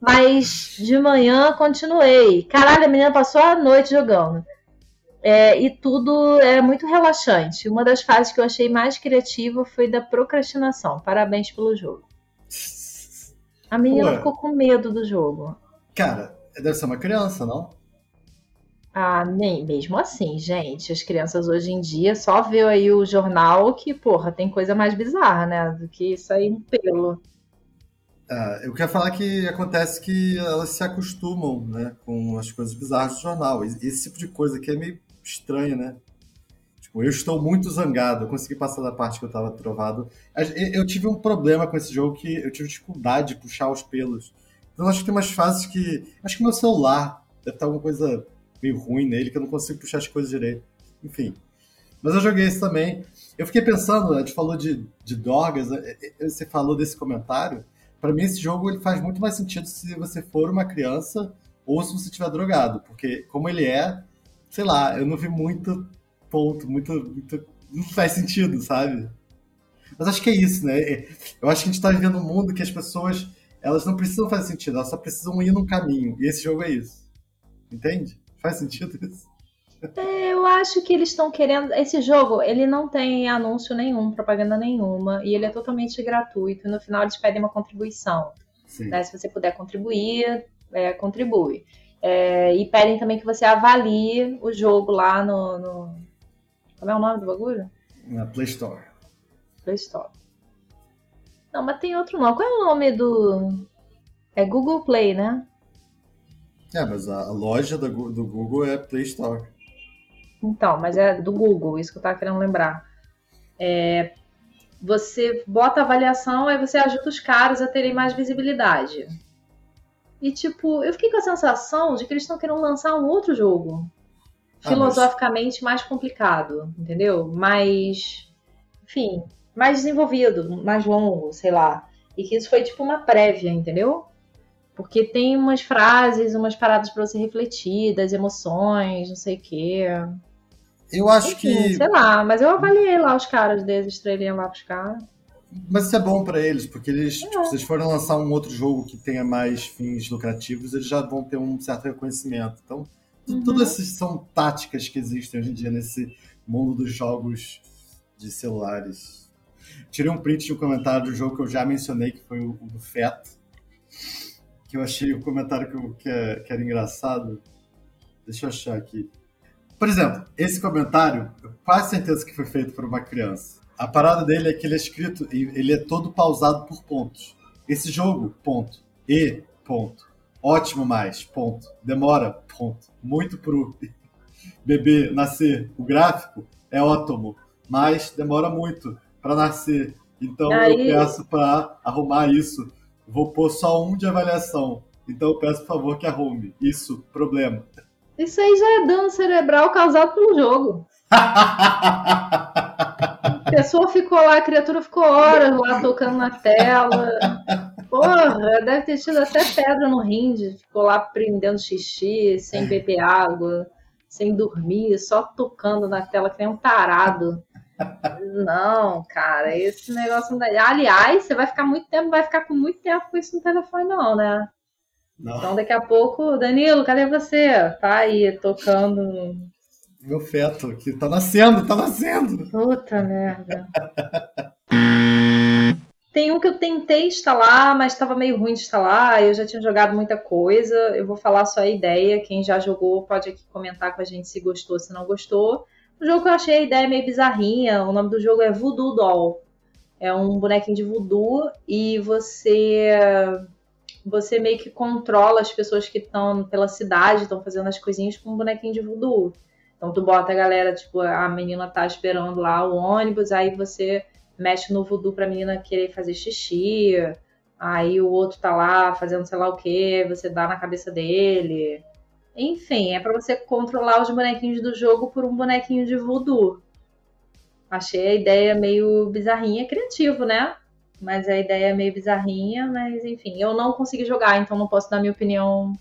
Mas de manhã continuei. Caralho, a menina passou a noite jogando. É, e tudo é muito relaxante. Uma das fases que eu achei mais criativa foi da procrastinação. Parabéns pelo jogo. A menina Pô. ficou com medo do jogo. Cara, deve ser uma criança, não? Ah, nem mesmo assim, gente. As crianças hoje em dia só vê aí o jornal que, porra, tem coisa mais bizarra, né? Do que isso aí no pelo. Ah, eu queria falar que acontece que elas se acostumam, né? Com as coisas bizarras do jornal. Esse tipo de coisa aqui é meio estranho, né? Tipo, eu estou muito zangado, eu consegui passar da parte que eu estava trovado. Eu tive um problema com esse jogo que eu tive dificuldade de puxar os pelos. Então acho que tem umas fases que... Acho que meu celular deve estar alguma coisa meio ruim nele, que eu não consigo puxar as coisas direito. Enfim. Mas eu joguei isso também. Eu fiquei pensando, a gente falou de, de drogas, você falou desse comentário. Para mim esse jogo ele faz muito mais sentido se você for uma criança ou se você estiver drogado. Porque como ele é, sei lá, eu não vi muito... ponto, muito, muito... Não faz sentido, sabe? Mas acho que é isso, né? Eu acho que a gente tá vivendo um mundo que as pessoas, elas não precisam fazer sentido, elas só precisam ir num caminho. E esse jogo é isso. Entende? Faz sentido isso? É, eu acho que eles estão querendo... Esse jogo, ele não tem anúncio nenhum, propaganda nenhuma, e ele é totalmente gratuito. E no final eles pedem uma contribuição. Sim. Né? Se você puder contribuir, é, contribui. É, e pedem também que você avalie o jogo lá no... no... Como é o nome do bagulho? Na Play Store. Play Store. Não, mas tem outro nome. Qual é o nome do... É Google Play, né? É, mas a loja do Google é Play Store. Então, mas é do Google, isso que eu tava querendo lembrar. É... Você bota a avaliação, aí você ajuda os caras a terem mais visibilidade. E tipo, eu fiquei com a sensação de que eles estão querendo lançar um outro jogo. Filosoficamente mais complicado, entendeu? Mais, enfim, mais desenvolvido, mais longo, sei lá. E que isso foi tipo uma prévia, entendeu? Porque tem umas frases, umas paradas pra você refletir, das emoções, não sei o quê. Eu acho Enfim, que... sei lá, mas eu avaliei lá os caras deles, estrelinha lá pros caras. Mas isso é bom pra eles, porque eles, é. tipo, se eles forem lançar um outro jogo que tenha mais fins lucrativos, eles já vão ter um certo reconhecimento. Então, uhum. todas essas são táticas que existem hoje em dia nesse mundo dos jogos de celulares. Tirei um print de um comentário do jogo que eu já mencionei, que foi o do Feto. Que eu achei o um comentário que, eu, que, é, que era engraçado. Deixa eu achar aqui. Por exemplo, esse comentário, eu quase certeza que foi feito por uma criança. A parada dele é que ele é escrito, ele é todo pausado por pontos. Esse jogo, ponto. E, ponto. Ótimo mais, ponto. Demora, ponto. Muito pro bebê nascer. O gráfico é ótimo, mas demora muito para nascer. Então Aí... eu peço para arrumar isso. Vou pôr só um de avaliação. Então eu peço, por favor, que arrume. Isso, problema. Isso aí já é dano cerebral causado pelo jogo. A pessoa ficou lá, a criatura ficou horas lá tocando na tela. Porra, deve ter tido até pedra no rim. Ficou lá prendendo xixi, sem beber água, sem dormir, só tocando na tela que nem um tarado. Não, cara, esse negócio não dá. Aliás, você vai ficar muito tempo, vai ficar com muito tempo com isso no telefone, não, né? Não. Então daqui a pouco, Danilo, cadê você? Tá aí tocando. Meu feto aqui, tá nascendo, tá nascendo. Puta merda. Tem um que eu tentei instalar, mas tava meio ruim de instalar. Eu já tinha jogado muita coisa. Eu vou falar só a ideia. Quem já jogou pode aqui comentar com a gente se gostou, se não gostou. O jogo que eu achei a ideia meio bizarrinha, o nome do jogo é Voodoo Doll. É um bonequinho de voodoo e você, você meio que controla as pessoas que estão pela cidade, estão fazendo as coisinhas com um bonequinho de voodoo. Então tu bota a galera, tipo, a menina tá esperando lá o ônibus, aí você mexe no voodoo pra menina querer fazer xixi, aí o outro tá lá fazendo sei lá o quê, você dá na cabeça dele... Enfim, é pra você controlar os bonequinhos do jogo por um bonequinho de voodoo. Achei a ideia meio bizarrinha, criativo, né? Mas a ideia é meio bizarrinha, mas enfim. Eu não consegui jogar, então não posso dar minha opinião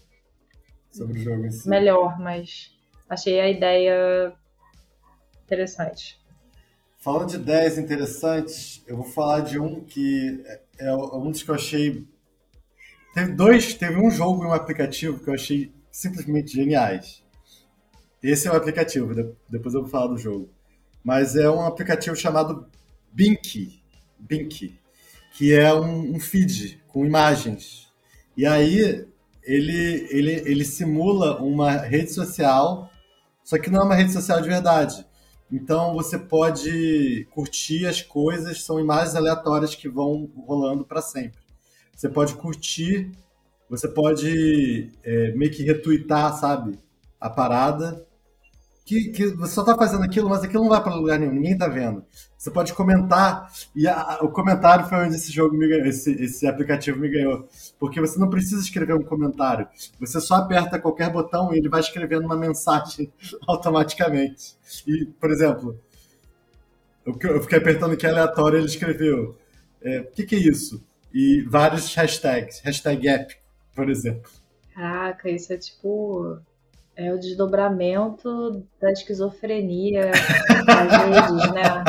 sobre o jogo em si. Melhor, mas achei a ideia interessante. Falando de ideias interessantes, eu vou falar de um que é um dos que eu achei... Teve dois, teve um jogo e um aplicativo que eu achei... simplesmente geniais. Esse é o aplicativo, depois eu vou falar do jogo. Mas é um aplicativo chamado Binky, Binky que é um, um feed com imagens. E aí ele, ele, ele simula uma rede social, só que não é uma rede social de verdade. Então você pode curtir as coisas, são imagens aleatórias que vão rolando para sempre. Você pode curtir... Você pode é, meio que retuitar, sabe, a parada, que, que você só tá fazendo aquilo, mas aquilo não vai para lugar nenhum, ninguém tá vendo. Você pode comentar, e a, o comentário foi onde esse jogo me ganhou, esse, esse aplicativo me ganhou, porque você não precisa escrever um comentário, você só aperta qualquer botão e ele vai escrevendo uma mensagem automaticamente. E, por exemplo, eu, eu fiquei apertando aqui aleatório e ele escreveu, é, o que que é isso? E vários hashtags, hashtag épico. Por exemplo. Caraca, isso é tipo... É o desdobramento da esquizofrenia das redes, né?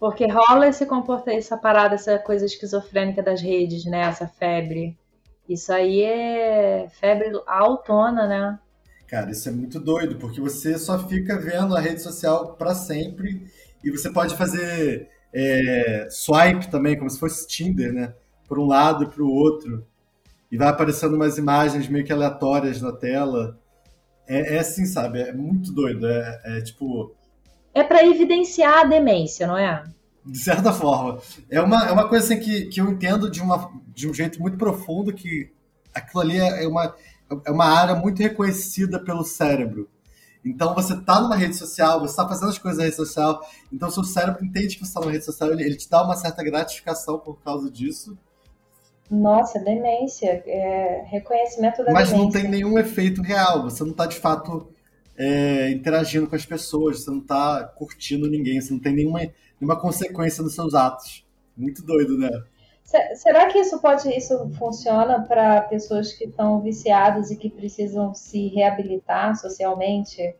Porque rola esse comportamento, essa parada, essa coisa esquizofrênica das redes, né? Essa febre. Isso aí é febre autona, né? Cara, isso é muito doido, porque você só fica vendo a rede social pra sempre e você pode fazer é, swipe também, como se fosse Tinder, né? Por um lado e pro outro. E vai aparecendo umas imagens meio que aleatórias na tela. É, é assim, sabe? É muito doido. É, é tipo... É pra evidenciar a demência, não é? De certa forma. É uma, é uma coisa assim que, que eu entendo de, uma, de um jeito muito profundo, que aquilo ali é uma, é uma área muito reconhecida pelo cérebro. Então você tá numa rede social, você tá fazendo as coisas na rede social, então seu cérebro entende que você tá numa rede social, ele, ele te dá uma certa gratificação por causa disso. Nossa, demência, é, reconhecimento da Mas demência. Mas não tem nenhum efeito real, você não está de fato é, interagindo com as pessoas, você não está curtindo ninguém, você não tem nenhuma, nenhuma consequência nos seus atos. Muito doido, né? Será que isso pode, isso funciona para pessoas que estão viciadas e que precisam se reabilitar socialmente?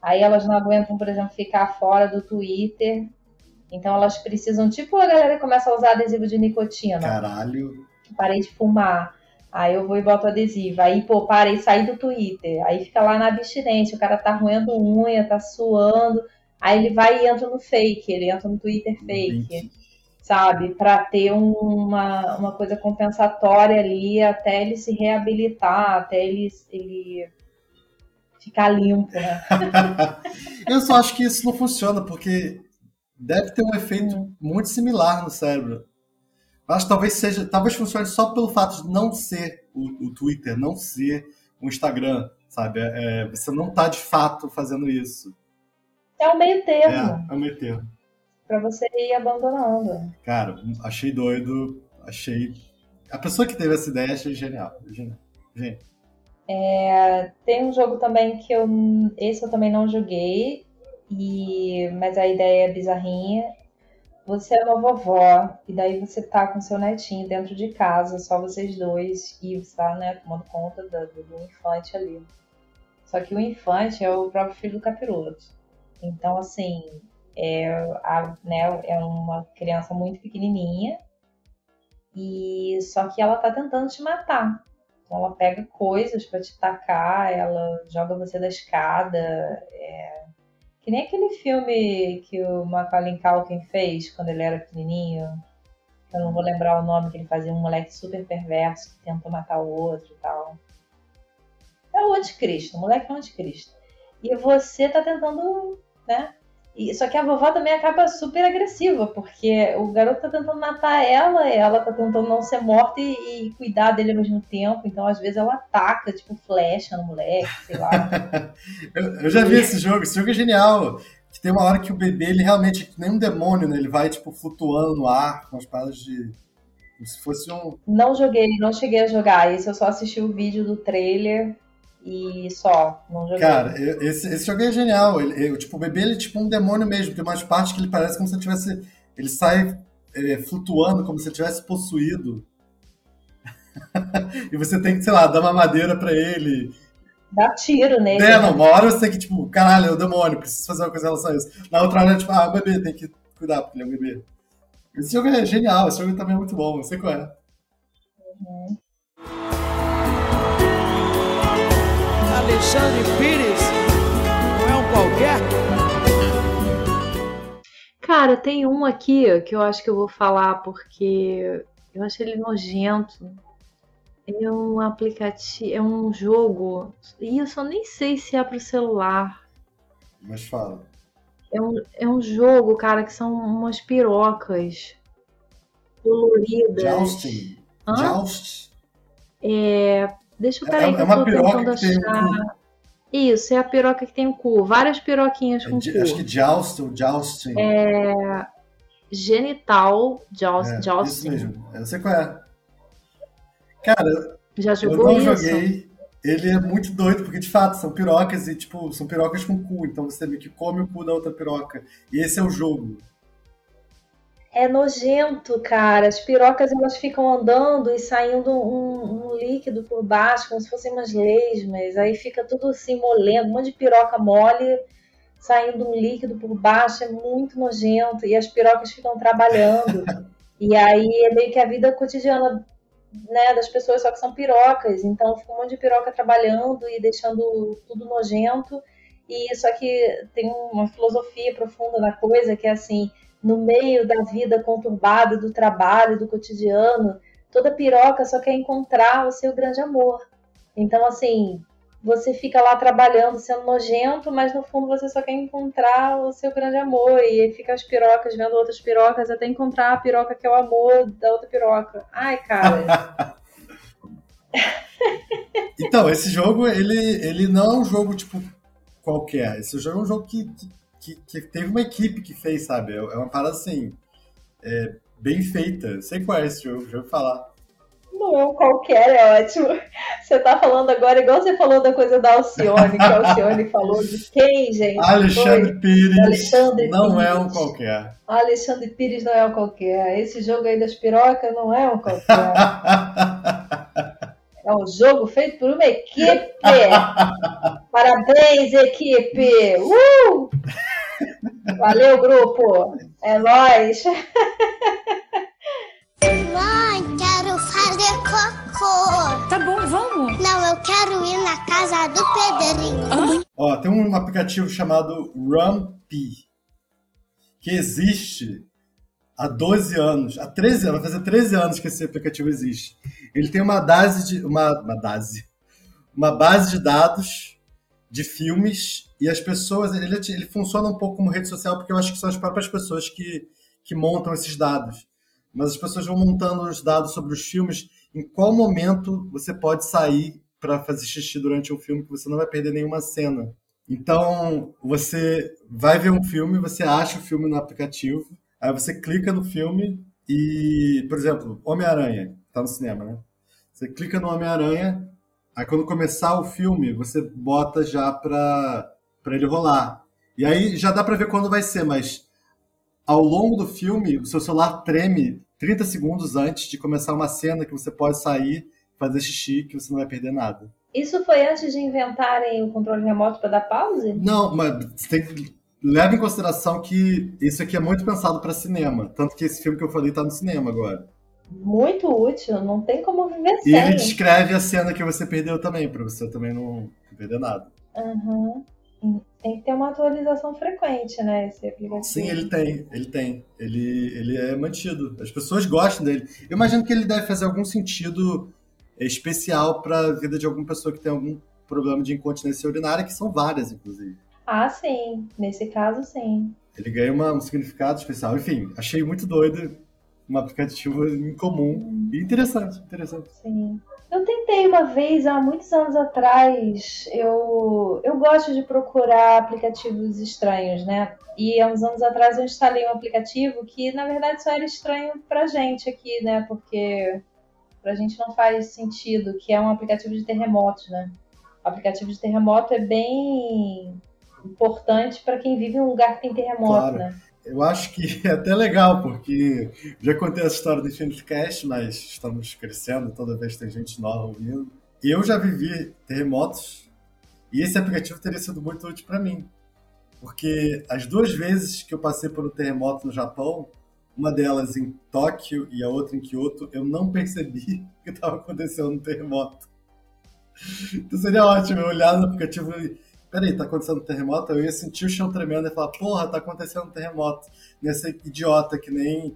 Aí elas não aguentam, por exemplo, ficar fora do Twitter. Então elas precisam, tipo a galera que começa a usar adesivo de nicotina. Caralho. Parei de fumar. Aí eu vou e boto adesivo. Aí, pô, parei, saí do Twitter. Aí fica lá na abstinência. O cara tá roendo unha, tá suando. Aí ele vai e entra no fake. Ele entra no Twitter fake. Gente. Sabe, para ter uma, uma coisa compensatória ali até ele se reabilitar, até ele, ele ficar limpo, né? Eu só acho que isso não funciona, porque deve ter um efeito muito similar no cérebro. Acho que talvez seja, talvez funcione só pelo fato de não ser o, o Twitter, não ser o Instagram, sabe? É, você não tá de fato fazendo isso. É o meio termo. É, é o meio termo. Pra você ir abandonando. Cara, achei doido, achei... A pessoa que teve essa ideia achei genial. genial. genial. É, tem um jogo também que eu... Esse eu também não joguei, e... mas a ideia é bizarrinha. Você é uma vovó, e daí você tá com seu netinho dentro de casa, só vocês dois, e você tá, né, tomando conta do, do infante ali. Só que o infante é o próprio filho do capiroto. Então, assim... É, a, né, é uma criança muito pequenininha, e só que ela tá tentando te matar. Então ela pega coisas pra te tacar, ela joga você da escada. É... Que nem aquele filme que o Macaulay Culkin fez quando ele era pequenininho. Eu não vou lembrar o nome, que ele fazia um moleque super perverso que tentou matar o outro e tal. É o anticristo, o moleque é o anticristo. E você tá tentando, né? E, só que a vovó também acaba super agressiva, porque o garoto tá tentando matar ela, ela tá tentando não ser morta e, e cuidar dele ao mesmo tempo. Então, às vezes, ela ataca, tipo, flecha no moleque, sei lá. eu, eu já vi esse jogo, esse jogo é genial. Que tem uma hora que o bebê, ele realmente, nem um demônio, né? Ele vai, tipo, flutuando no ar com as paradas de... Como se fosse um... Não joguei, não cheguei a jogar. Esse eu só assisti o vídeo do trailer... E só, não joguei. Cara, esse, esse jogo é genial. Ele, ele, tipo, o bebê, ele é tipo um demônio mesmo. Tem umas partes que ele parece como se ele tivesse... Ele sai é, flutuando, como se ele tivesse possuído. E você tem que, sei lá, dar uma madeira pra ele. Dá tiro nele. É, não, uma hora você tem que, tipo, caralho, é o demônio, preciso fazer uma coisa em relação a isso. Na outra hora, tipo, ah, o bebê, tem que cuidar, porque ele é um bebê. Esse jogo é genial, esse jogo também é muito bom, não sei qual é. Uhum. Alexandre Pires não é um qualquer. Cara, tem um aqui que eu acho que eu vou falar porque eu acho ele nojento. É um aplicativo, é um jogo, e eu só nem sei se é pro celular. Mas fala. É um, é um jogo, cara, que são umas pirocas coloridas. Joust. Joust. É... Deixa eu parar aí, é, que é uma eu tô piroca tentando que achar. Tem um cu. Isso, é a piroca que tem o cu. Várias piroquinhas com é, cu. Acho que Joust ou Jousting. É... Genital Joust, é, Jousting. Isso mesmo. Eu sei qual é. Cara, já jogou eu não isso? Joguei. Ele é muito doido, porque de fato são pirocas e, tipo, são pirocas com cu. Então você meio que come o cu da outra piroca. E esse é o jogo. É nojento, cara. As pirocas, elas ficam andando e saindo um, um líquido por baixo, como se fossem umas lesmas. Aí fica tudo assim, molendo, um monte de piroca mole, saindo um líquido por baixo. É muito nojento. E as pirocas ficam trabalhando. E aí é meio que a vida cotidiana, né, das pessoas, só que são pirocas. Então fica um monte de piroca trabalhando e deixando tudo nojento. E só que tem uma filosofia profunda na coisa, que é assim... No meio da vida conturbada, do trabalho, do cotidiano, toda piroca só quer encontrar o seu grande amor. Então, assim, você fica lá trabalhando, sendo nojento, mas no fundo você só quer encontrar o seu grande amor. E aí fica as pirocas vendo outras pirocas até encontrar a piroca que é o amor da outra piroca. Ai, cara. Então, esse jogo, ele, ele não é um jogo, tipo, qualquer. Esse jogo é um jogo que... Que, que teve uma equipe que fez, sabe? É uma parada assim, é, bem feita. Sei qual é esse jogo, já vou falar. Não é um qualquer, é ótimo. Você tá falando agora, igual você falou da coisa da Alcione, que a Alcione falou de quem, gente? Alexandre Foi? Pires Alexandre não Pires. é um qualquer. Alexandre Pires não é um qualquer. Esse jogo aí das pirocas não é um qualquer. É um jogo feito por uma equipe. Parabéns, equipe! Uh! Valeu, grupo! É nóis! Mãe, quero fazer cocô. Tá bom, vamos. Não, eu quero ir na casa do Pedrinho. Ah? Ó, tem um aplicativo chamado Rampi, que existe há doze anos, há treze anos, vai fazer treze anos que esse aplicativo existe. Ele tem uma base de, uma, uma base, uma base de dados de filmes, e as pessoas, ele, ele funciona um pouco como rede social, porque eu acho que são as próprias pessoas que, que montam esses dados. Mas as pessoas vão montando os dados sobre os filmes, em qual momento você pode sair para fazer xixi durante um filme, que você não vai perder nenhuma cena. Então, você vai ver um filme, você acha o filme no aplicativo, aí você clica no filme e, por exemplo, Homem-Aranha, tá no cinema, né? Você clica no Homem-Aranha, aí quando começar o filme, você bota já para para ele rolar. E aí já dá para ver quando vai ser, mas ao longo do filme, o seu celular treme trinta segundos antes de começar uma cena que você pode sair, fazer xixi, que você não vai perder nada. Isso foi antes de inventarem o controle remoto para dar pause? Não, mas tem que... leva em consideração que isso aqui é muito pensado para cinema. Tanto que esse filme que eu falei está no cinema agora. Muito útil, não tem como viver sem. E ele descreve a cena que você perdeu também, para você também não perder nada. Aham. Uhum. Tem que ter uma atualização frequente, né, esse aplicativo? Sim, ele tem, ele tem. Ele, ele é mantido. As pessoas gostam dele. Eu imagino que ele deve fazer algum sentido especial para a vida de alguma pessoa que tem algum problema de incontinência urinária, que são várias, inclusive. Ah, sim. Nesse caso, sim. Ele ganha uma, um significado especial. Enfim, achei muito doido. Um aplicativo incomum e interessante, interessante. Sim. Eu tentei uma vez, há muitos anos atrás, eu, eu gosto de procurar aplicativos estranhos, né? E há uns anos atrás eu instalei um aplicativo que, na verdade, só era estranho pra gente aqui, né? Porque pra gente não faz sentido, que é um aplicativo de terremotos, né? O aplicativo de terremoto é bem importante pra quem vive em um lugar que tem terremoto, claro. Né? Eu acho que é até legal, porque já contei essa história do Infinity Cast, mas estamos crescendo, toda vez tem gente nova ouvindo. Eu já vivi terremotos e esse aplicativo teria sido muito útil para mim. Porque as duas vezes que eu passei por um terremoto no Japão, uma delas em Tóquio e a outra em Kyoto, eu não percebi que estava acontecendo um terremoto. Então seria ótimo eu olhar no aplicativo e... peraí, tá acontecendo um terremoto? Eu ia sentir o chão tremendo e falar, porra, tá acontecendo um terremoto. Nessa idiota que nem...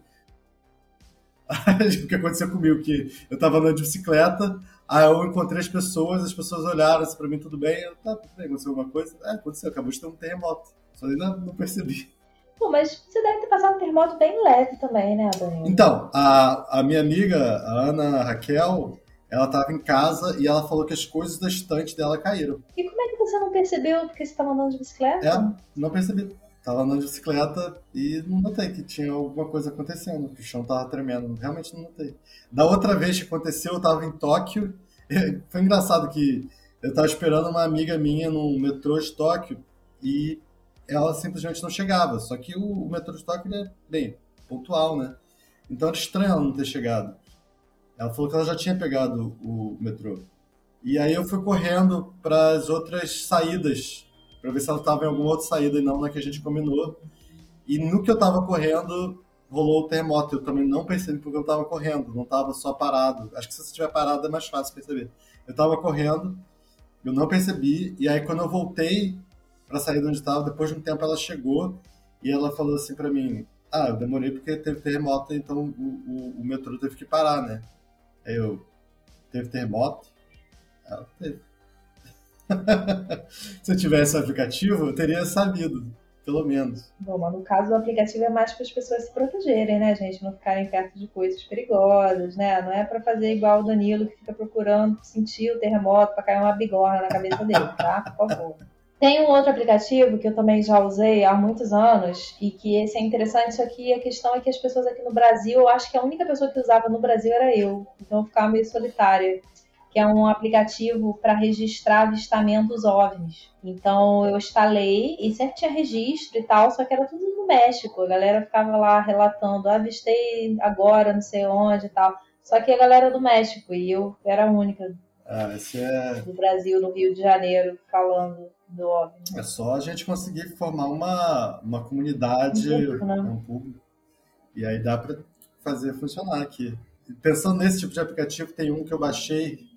o que aconteceu comigo, que eu tava andando de bicicleta, aí eu encontrei as pessoas, as pessoas olharam assim pra mim, tudo bem? Eu, tá, aconteceu alguma coisa? É, aconteceu, acabou de ter um terremoto. Só ainda não, não percebi. Pô, mas você deve ter passado um terremoto bem leve também, né, Daniel? Então, a, a minha amiga, a Ana Raquel... ela estava em casa e ela falou que as coisas da estante dela caíram. E como é que você não percebeu porque você estava andando de bicicleta? É, não percebi. Estava andando de bicicleta e não notei que tinha alguma coisa acontecendo, que o chão estava tremendo. Realmente não notei. Da outra vez que aconteceu, eu estava em Tóquio. Foi engraçado que eu estava esperando uma amiga minha no metrô de Tóquio e ela simplesmente não chegava. Só que o metrô de Tóquio é, bem, pontual, né? Então era estranho ela não ter chegado. Ela falou que ela já tinha pegado o metrô. E aí eu fui correndo para as outras saídas, para ver se ela estava em alguma outra saída e não na que a gente combinou. E no que eu estava correndo, rolou o terremoto. Eu também não percebi porque eu estava correndo, não estava só parado. Acho que se você estiver parado é mais fácil perceber. Eu estava correndo, eu não percebi. E aí quando eu voltei para a saída onde estava, depois de um tempo ela chegou e ela falou assim para mim, ah, eu demorei porque teve terremoto, então o, o, o metrô teve que parar, né? Aí eu, teve terremoto? Ah, teve. Se eu tivesse o aplicativo, eu teria sabido, pelo menos. Bom, mas no caso o aplicativo é mais para as pessoas se protegerem, né, gente? Não ficarem perto de coisas perigosas, né? Não é para fazer igual o Danilo, que fica procurando sentir o terremoto para cair uma bigorna na cabeça dele, tá? Por favor. Tem um outro aplicativo que eu também já usei há muitos anos e que esse é interessante, só que a questão é que as pessoas aqui no Brasil, eu acho que a única pessoa que usava no Brasil era eu, então eu ficava meio solitária, que é um aplicativo para registrar avistamentos OVNIs. Então eu instalei e sempre tinha registro e tal, só que era tudo no México, a galera ficava lá relatando, ah, avistei agora, não sei onde e tal, só que a galera do México e eu era a única. Ah, esse é... do Brasil, do Rio de Janeiro, falando do óbvio. É só a gente conseguir formar uma, uma comunidade, um público, né? um público, e aí dá para fazer funcionar aqui. E pensando nesse tipo de aplicativo, tem um que eu baixei, que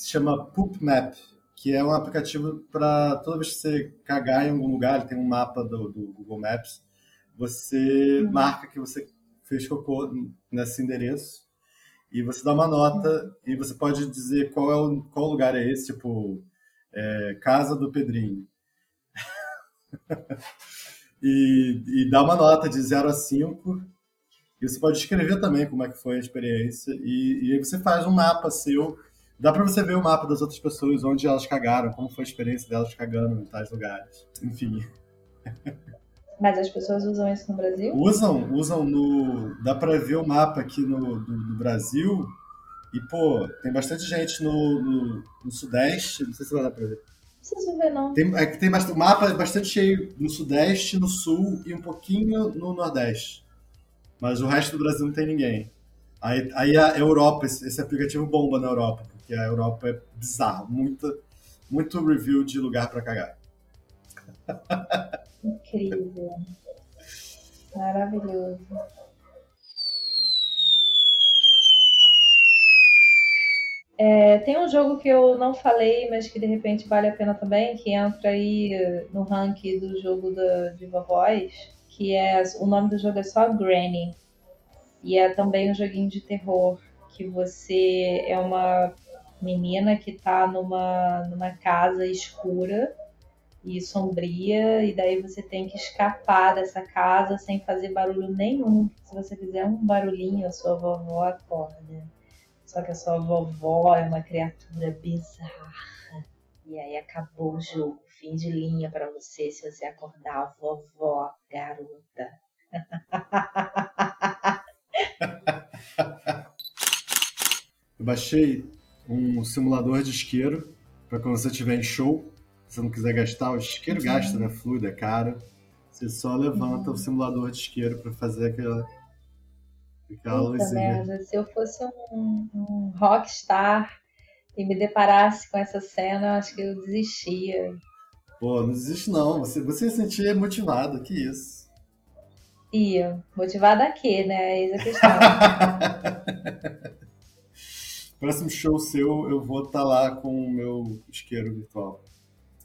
se chama Poop Map, que é um aplicativo para toda vez que você cagar em algum lugar, ele tem um mapa do, do Google Maps, você uhum. marca que você fez cocô nesse endereço, e você dá uma nota, e você pode dizer qual, é o, qual lugar é esse, tipo, é, Casa do Pedrinho. e, e dá uma nota de zero a cinco, e você pode escrever também como é que foi a experiência, e, e aí você faz um mapa seu, dá pra você ver o mapa das outras pessoas, onde elas cagaram, como foi a experiência delas cagando em tais lugares, enfim... Mas as pessoas usam isso no Brasil? Usam, usam no... Dá pra ver o mapa aqui no do, do Brasil. E, pô, tem bastante gente no, no, no Sudeste. Não sei se vai dar pra ver. Não preciso ver, não. Tem, é, tem bastante, o mapa é bastante cheio no Sudeste, no Sul e um pouquinho no Nordeste. Mas o resto do Brasil não tem ninguém. Aí, aí a Europa, esse, esse aplicativo bomba na Europa. Porque a Europa é bizarro. Muita, muito review de lugar pra cagar. Incrível. Maravilhoso. É, tem um jogo que eu não falei, mas que de repente vale a pena também, que entra aí no ranking do jogo da, de vovós, que é, o nome do jogo é só Granny. E é também um joguinho de terror, que você é uma menina que tá numa, numa casa escura e sombria, e daí você tem que escapar dessa casa sem fazer barulho nenhum. Se você fizer um barulhinho, a sua vovó acorda. Só que a sua vovó é uma criatura bizarra. E aí acabou o jogo. Fim de linha pra você, se você acordar a vovó, garota. Eu baixei um simulador de isqueiro pra quando você estiver em show. Se você não quiser gastar, o isqueiro gasta, né? Fluido, é caro. Você só levanta uhum. o simulador de isqueiro para fazer aquela, aquela luzinha. Merda. Se eu fosse um, um rockstar e me deparasse com essa cena, eu acho que eu desistia. Pô, não desiste não. Você, você se sentia motivado, que isso. Ia. Motivado a quê, né? Eis a questão. Próximo show seu, eu vou estar lá com o meu isqueiro virtual.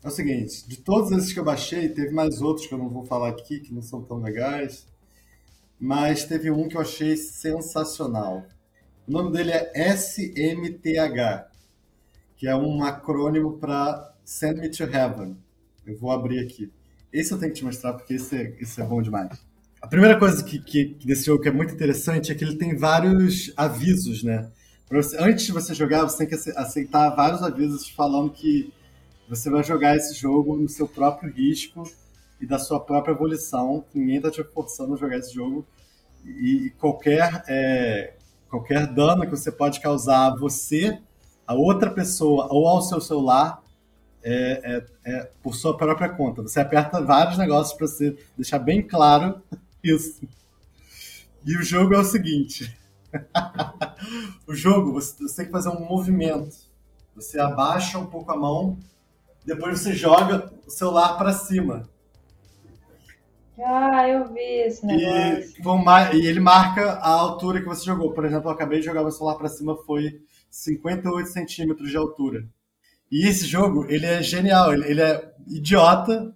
É o seguinte, de todos esses que eu baixei, teve mais outros que eu não vou falar aqui, que não são tão legais, mas teve um que eu achei sensacional. O nome dele é S M T H, que é um acrônimo para Send Me to Heaven. Eu vou abrir aqui. Esse eu tenho que te mostrar, porque esse é, esse é bom demais. A primeira coisa que, que, que desse jogo que é muito interessante é que ele tem vários avisos, né? Pra você, antes de você jogar, você tem que aceitar vários avisos falando que você vai jogar esse jogo no seu próprio risco e da sua própria evolução. Ninguém está te forçando a jogar esse jogo. E qualquer, é, qualquer dano que você pode causar a você, a outra pessoa ou ao seu celular é, é, é por sua própria conta. Você aperta vários negócios para você deixar bem claro isso. E o jogo é o seguinte. O jogo, você, você tem que fazer um movimento. Você abaixa um pouco a mão, depois você joga o celular para cima. Ah, eu vi esse negócio. E, com, e ele marca a altura que você jogou. Por exemplo, eu acabei de jogar meu celular para cima, foi cinquenta e oito centímetros de altura. E esse jogo, ele é genial, ele, ele é idiota,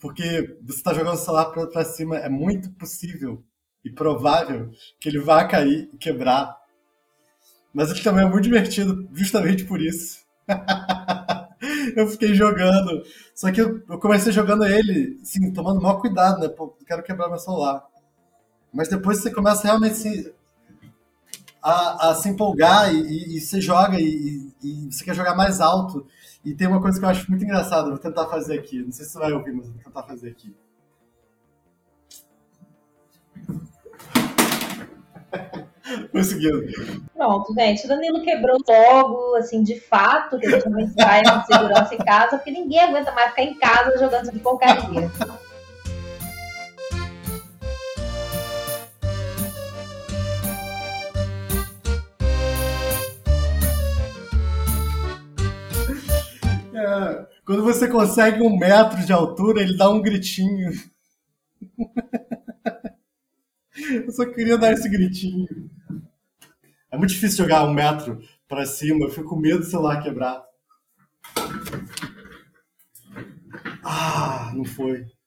porque você está jogando o celular para cima, é muito possível e provável que ele vá cair e quebrar. Mas ele também é muito divertido, justamente por isso. Eu fiquei jogando. Só que eu comecei jogando ele, assim, tomando o maior cuidado, né? Pô, quero quebrar meu celular. Mas depois você começa realmente a se a, a se empolgar e, e, e você joga e, e você quer jogar mais alto. E tem uma coisa que eu acho muito engraçada, vou tentar fazer aqui. Não sei se você vai ouvir, mas vou tentar fazer aqui. Conseguiu. Pronto, gente. O Danilo quebrou logo, assim, de fato, que a gente não sai de segurança em casa, porque ninguém aguenta mais ficar em casa jogando de porcaria. É, quando você consegue um metro de altura, ele dá um gritinho. Eu só queria dar esse gritinho. É muito difícil jogar um metro pra cima, eu fico com medo do celular quebrar. Ah, não foi.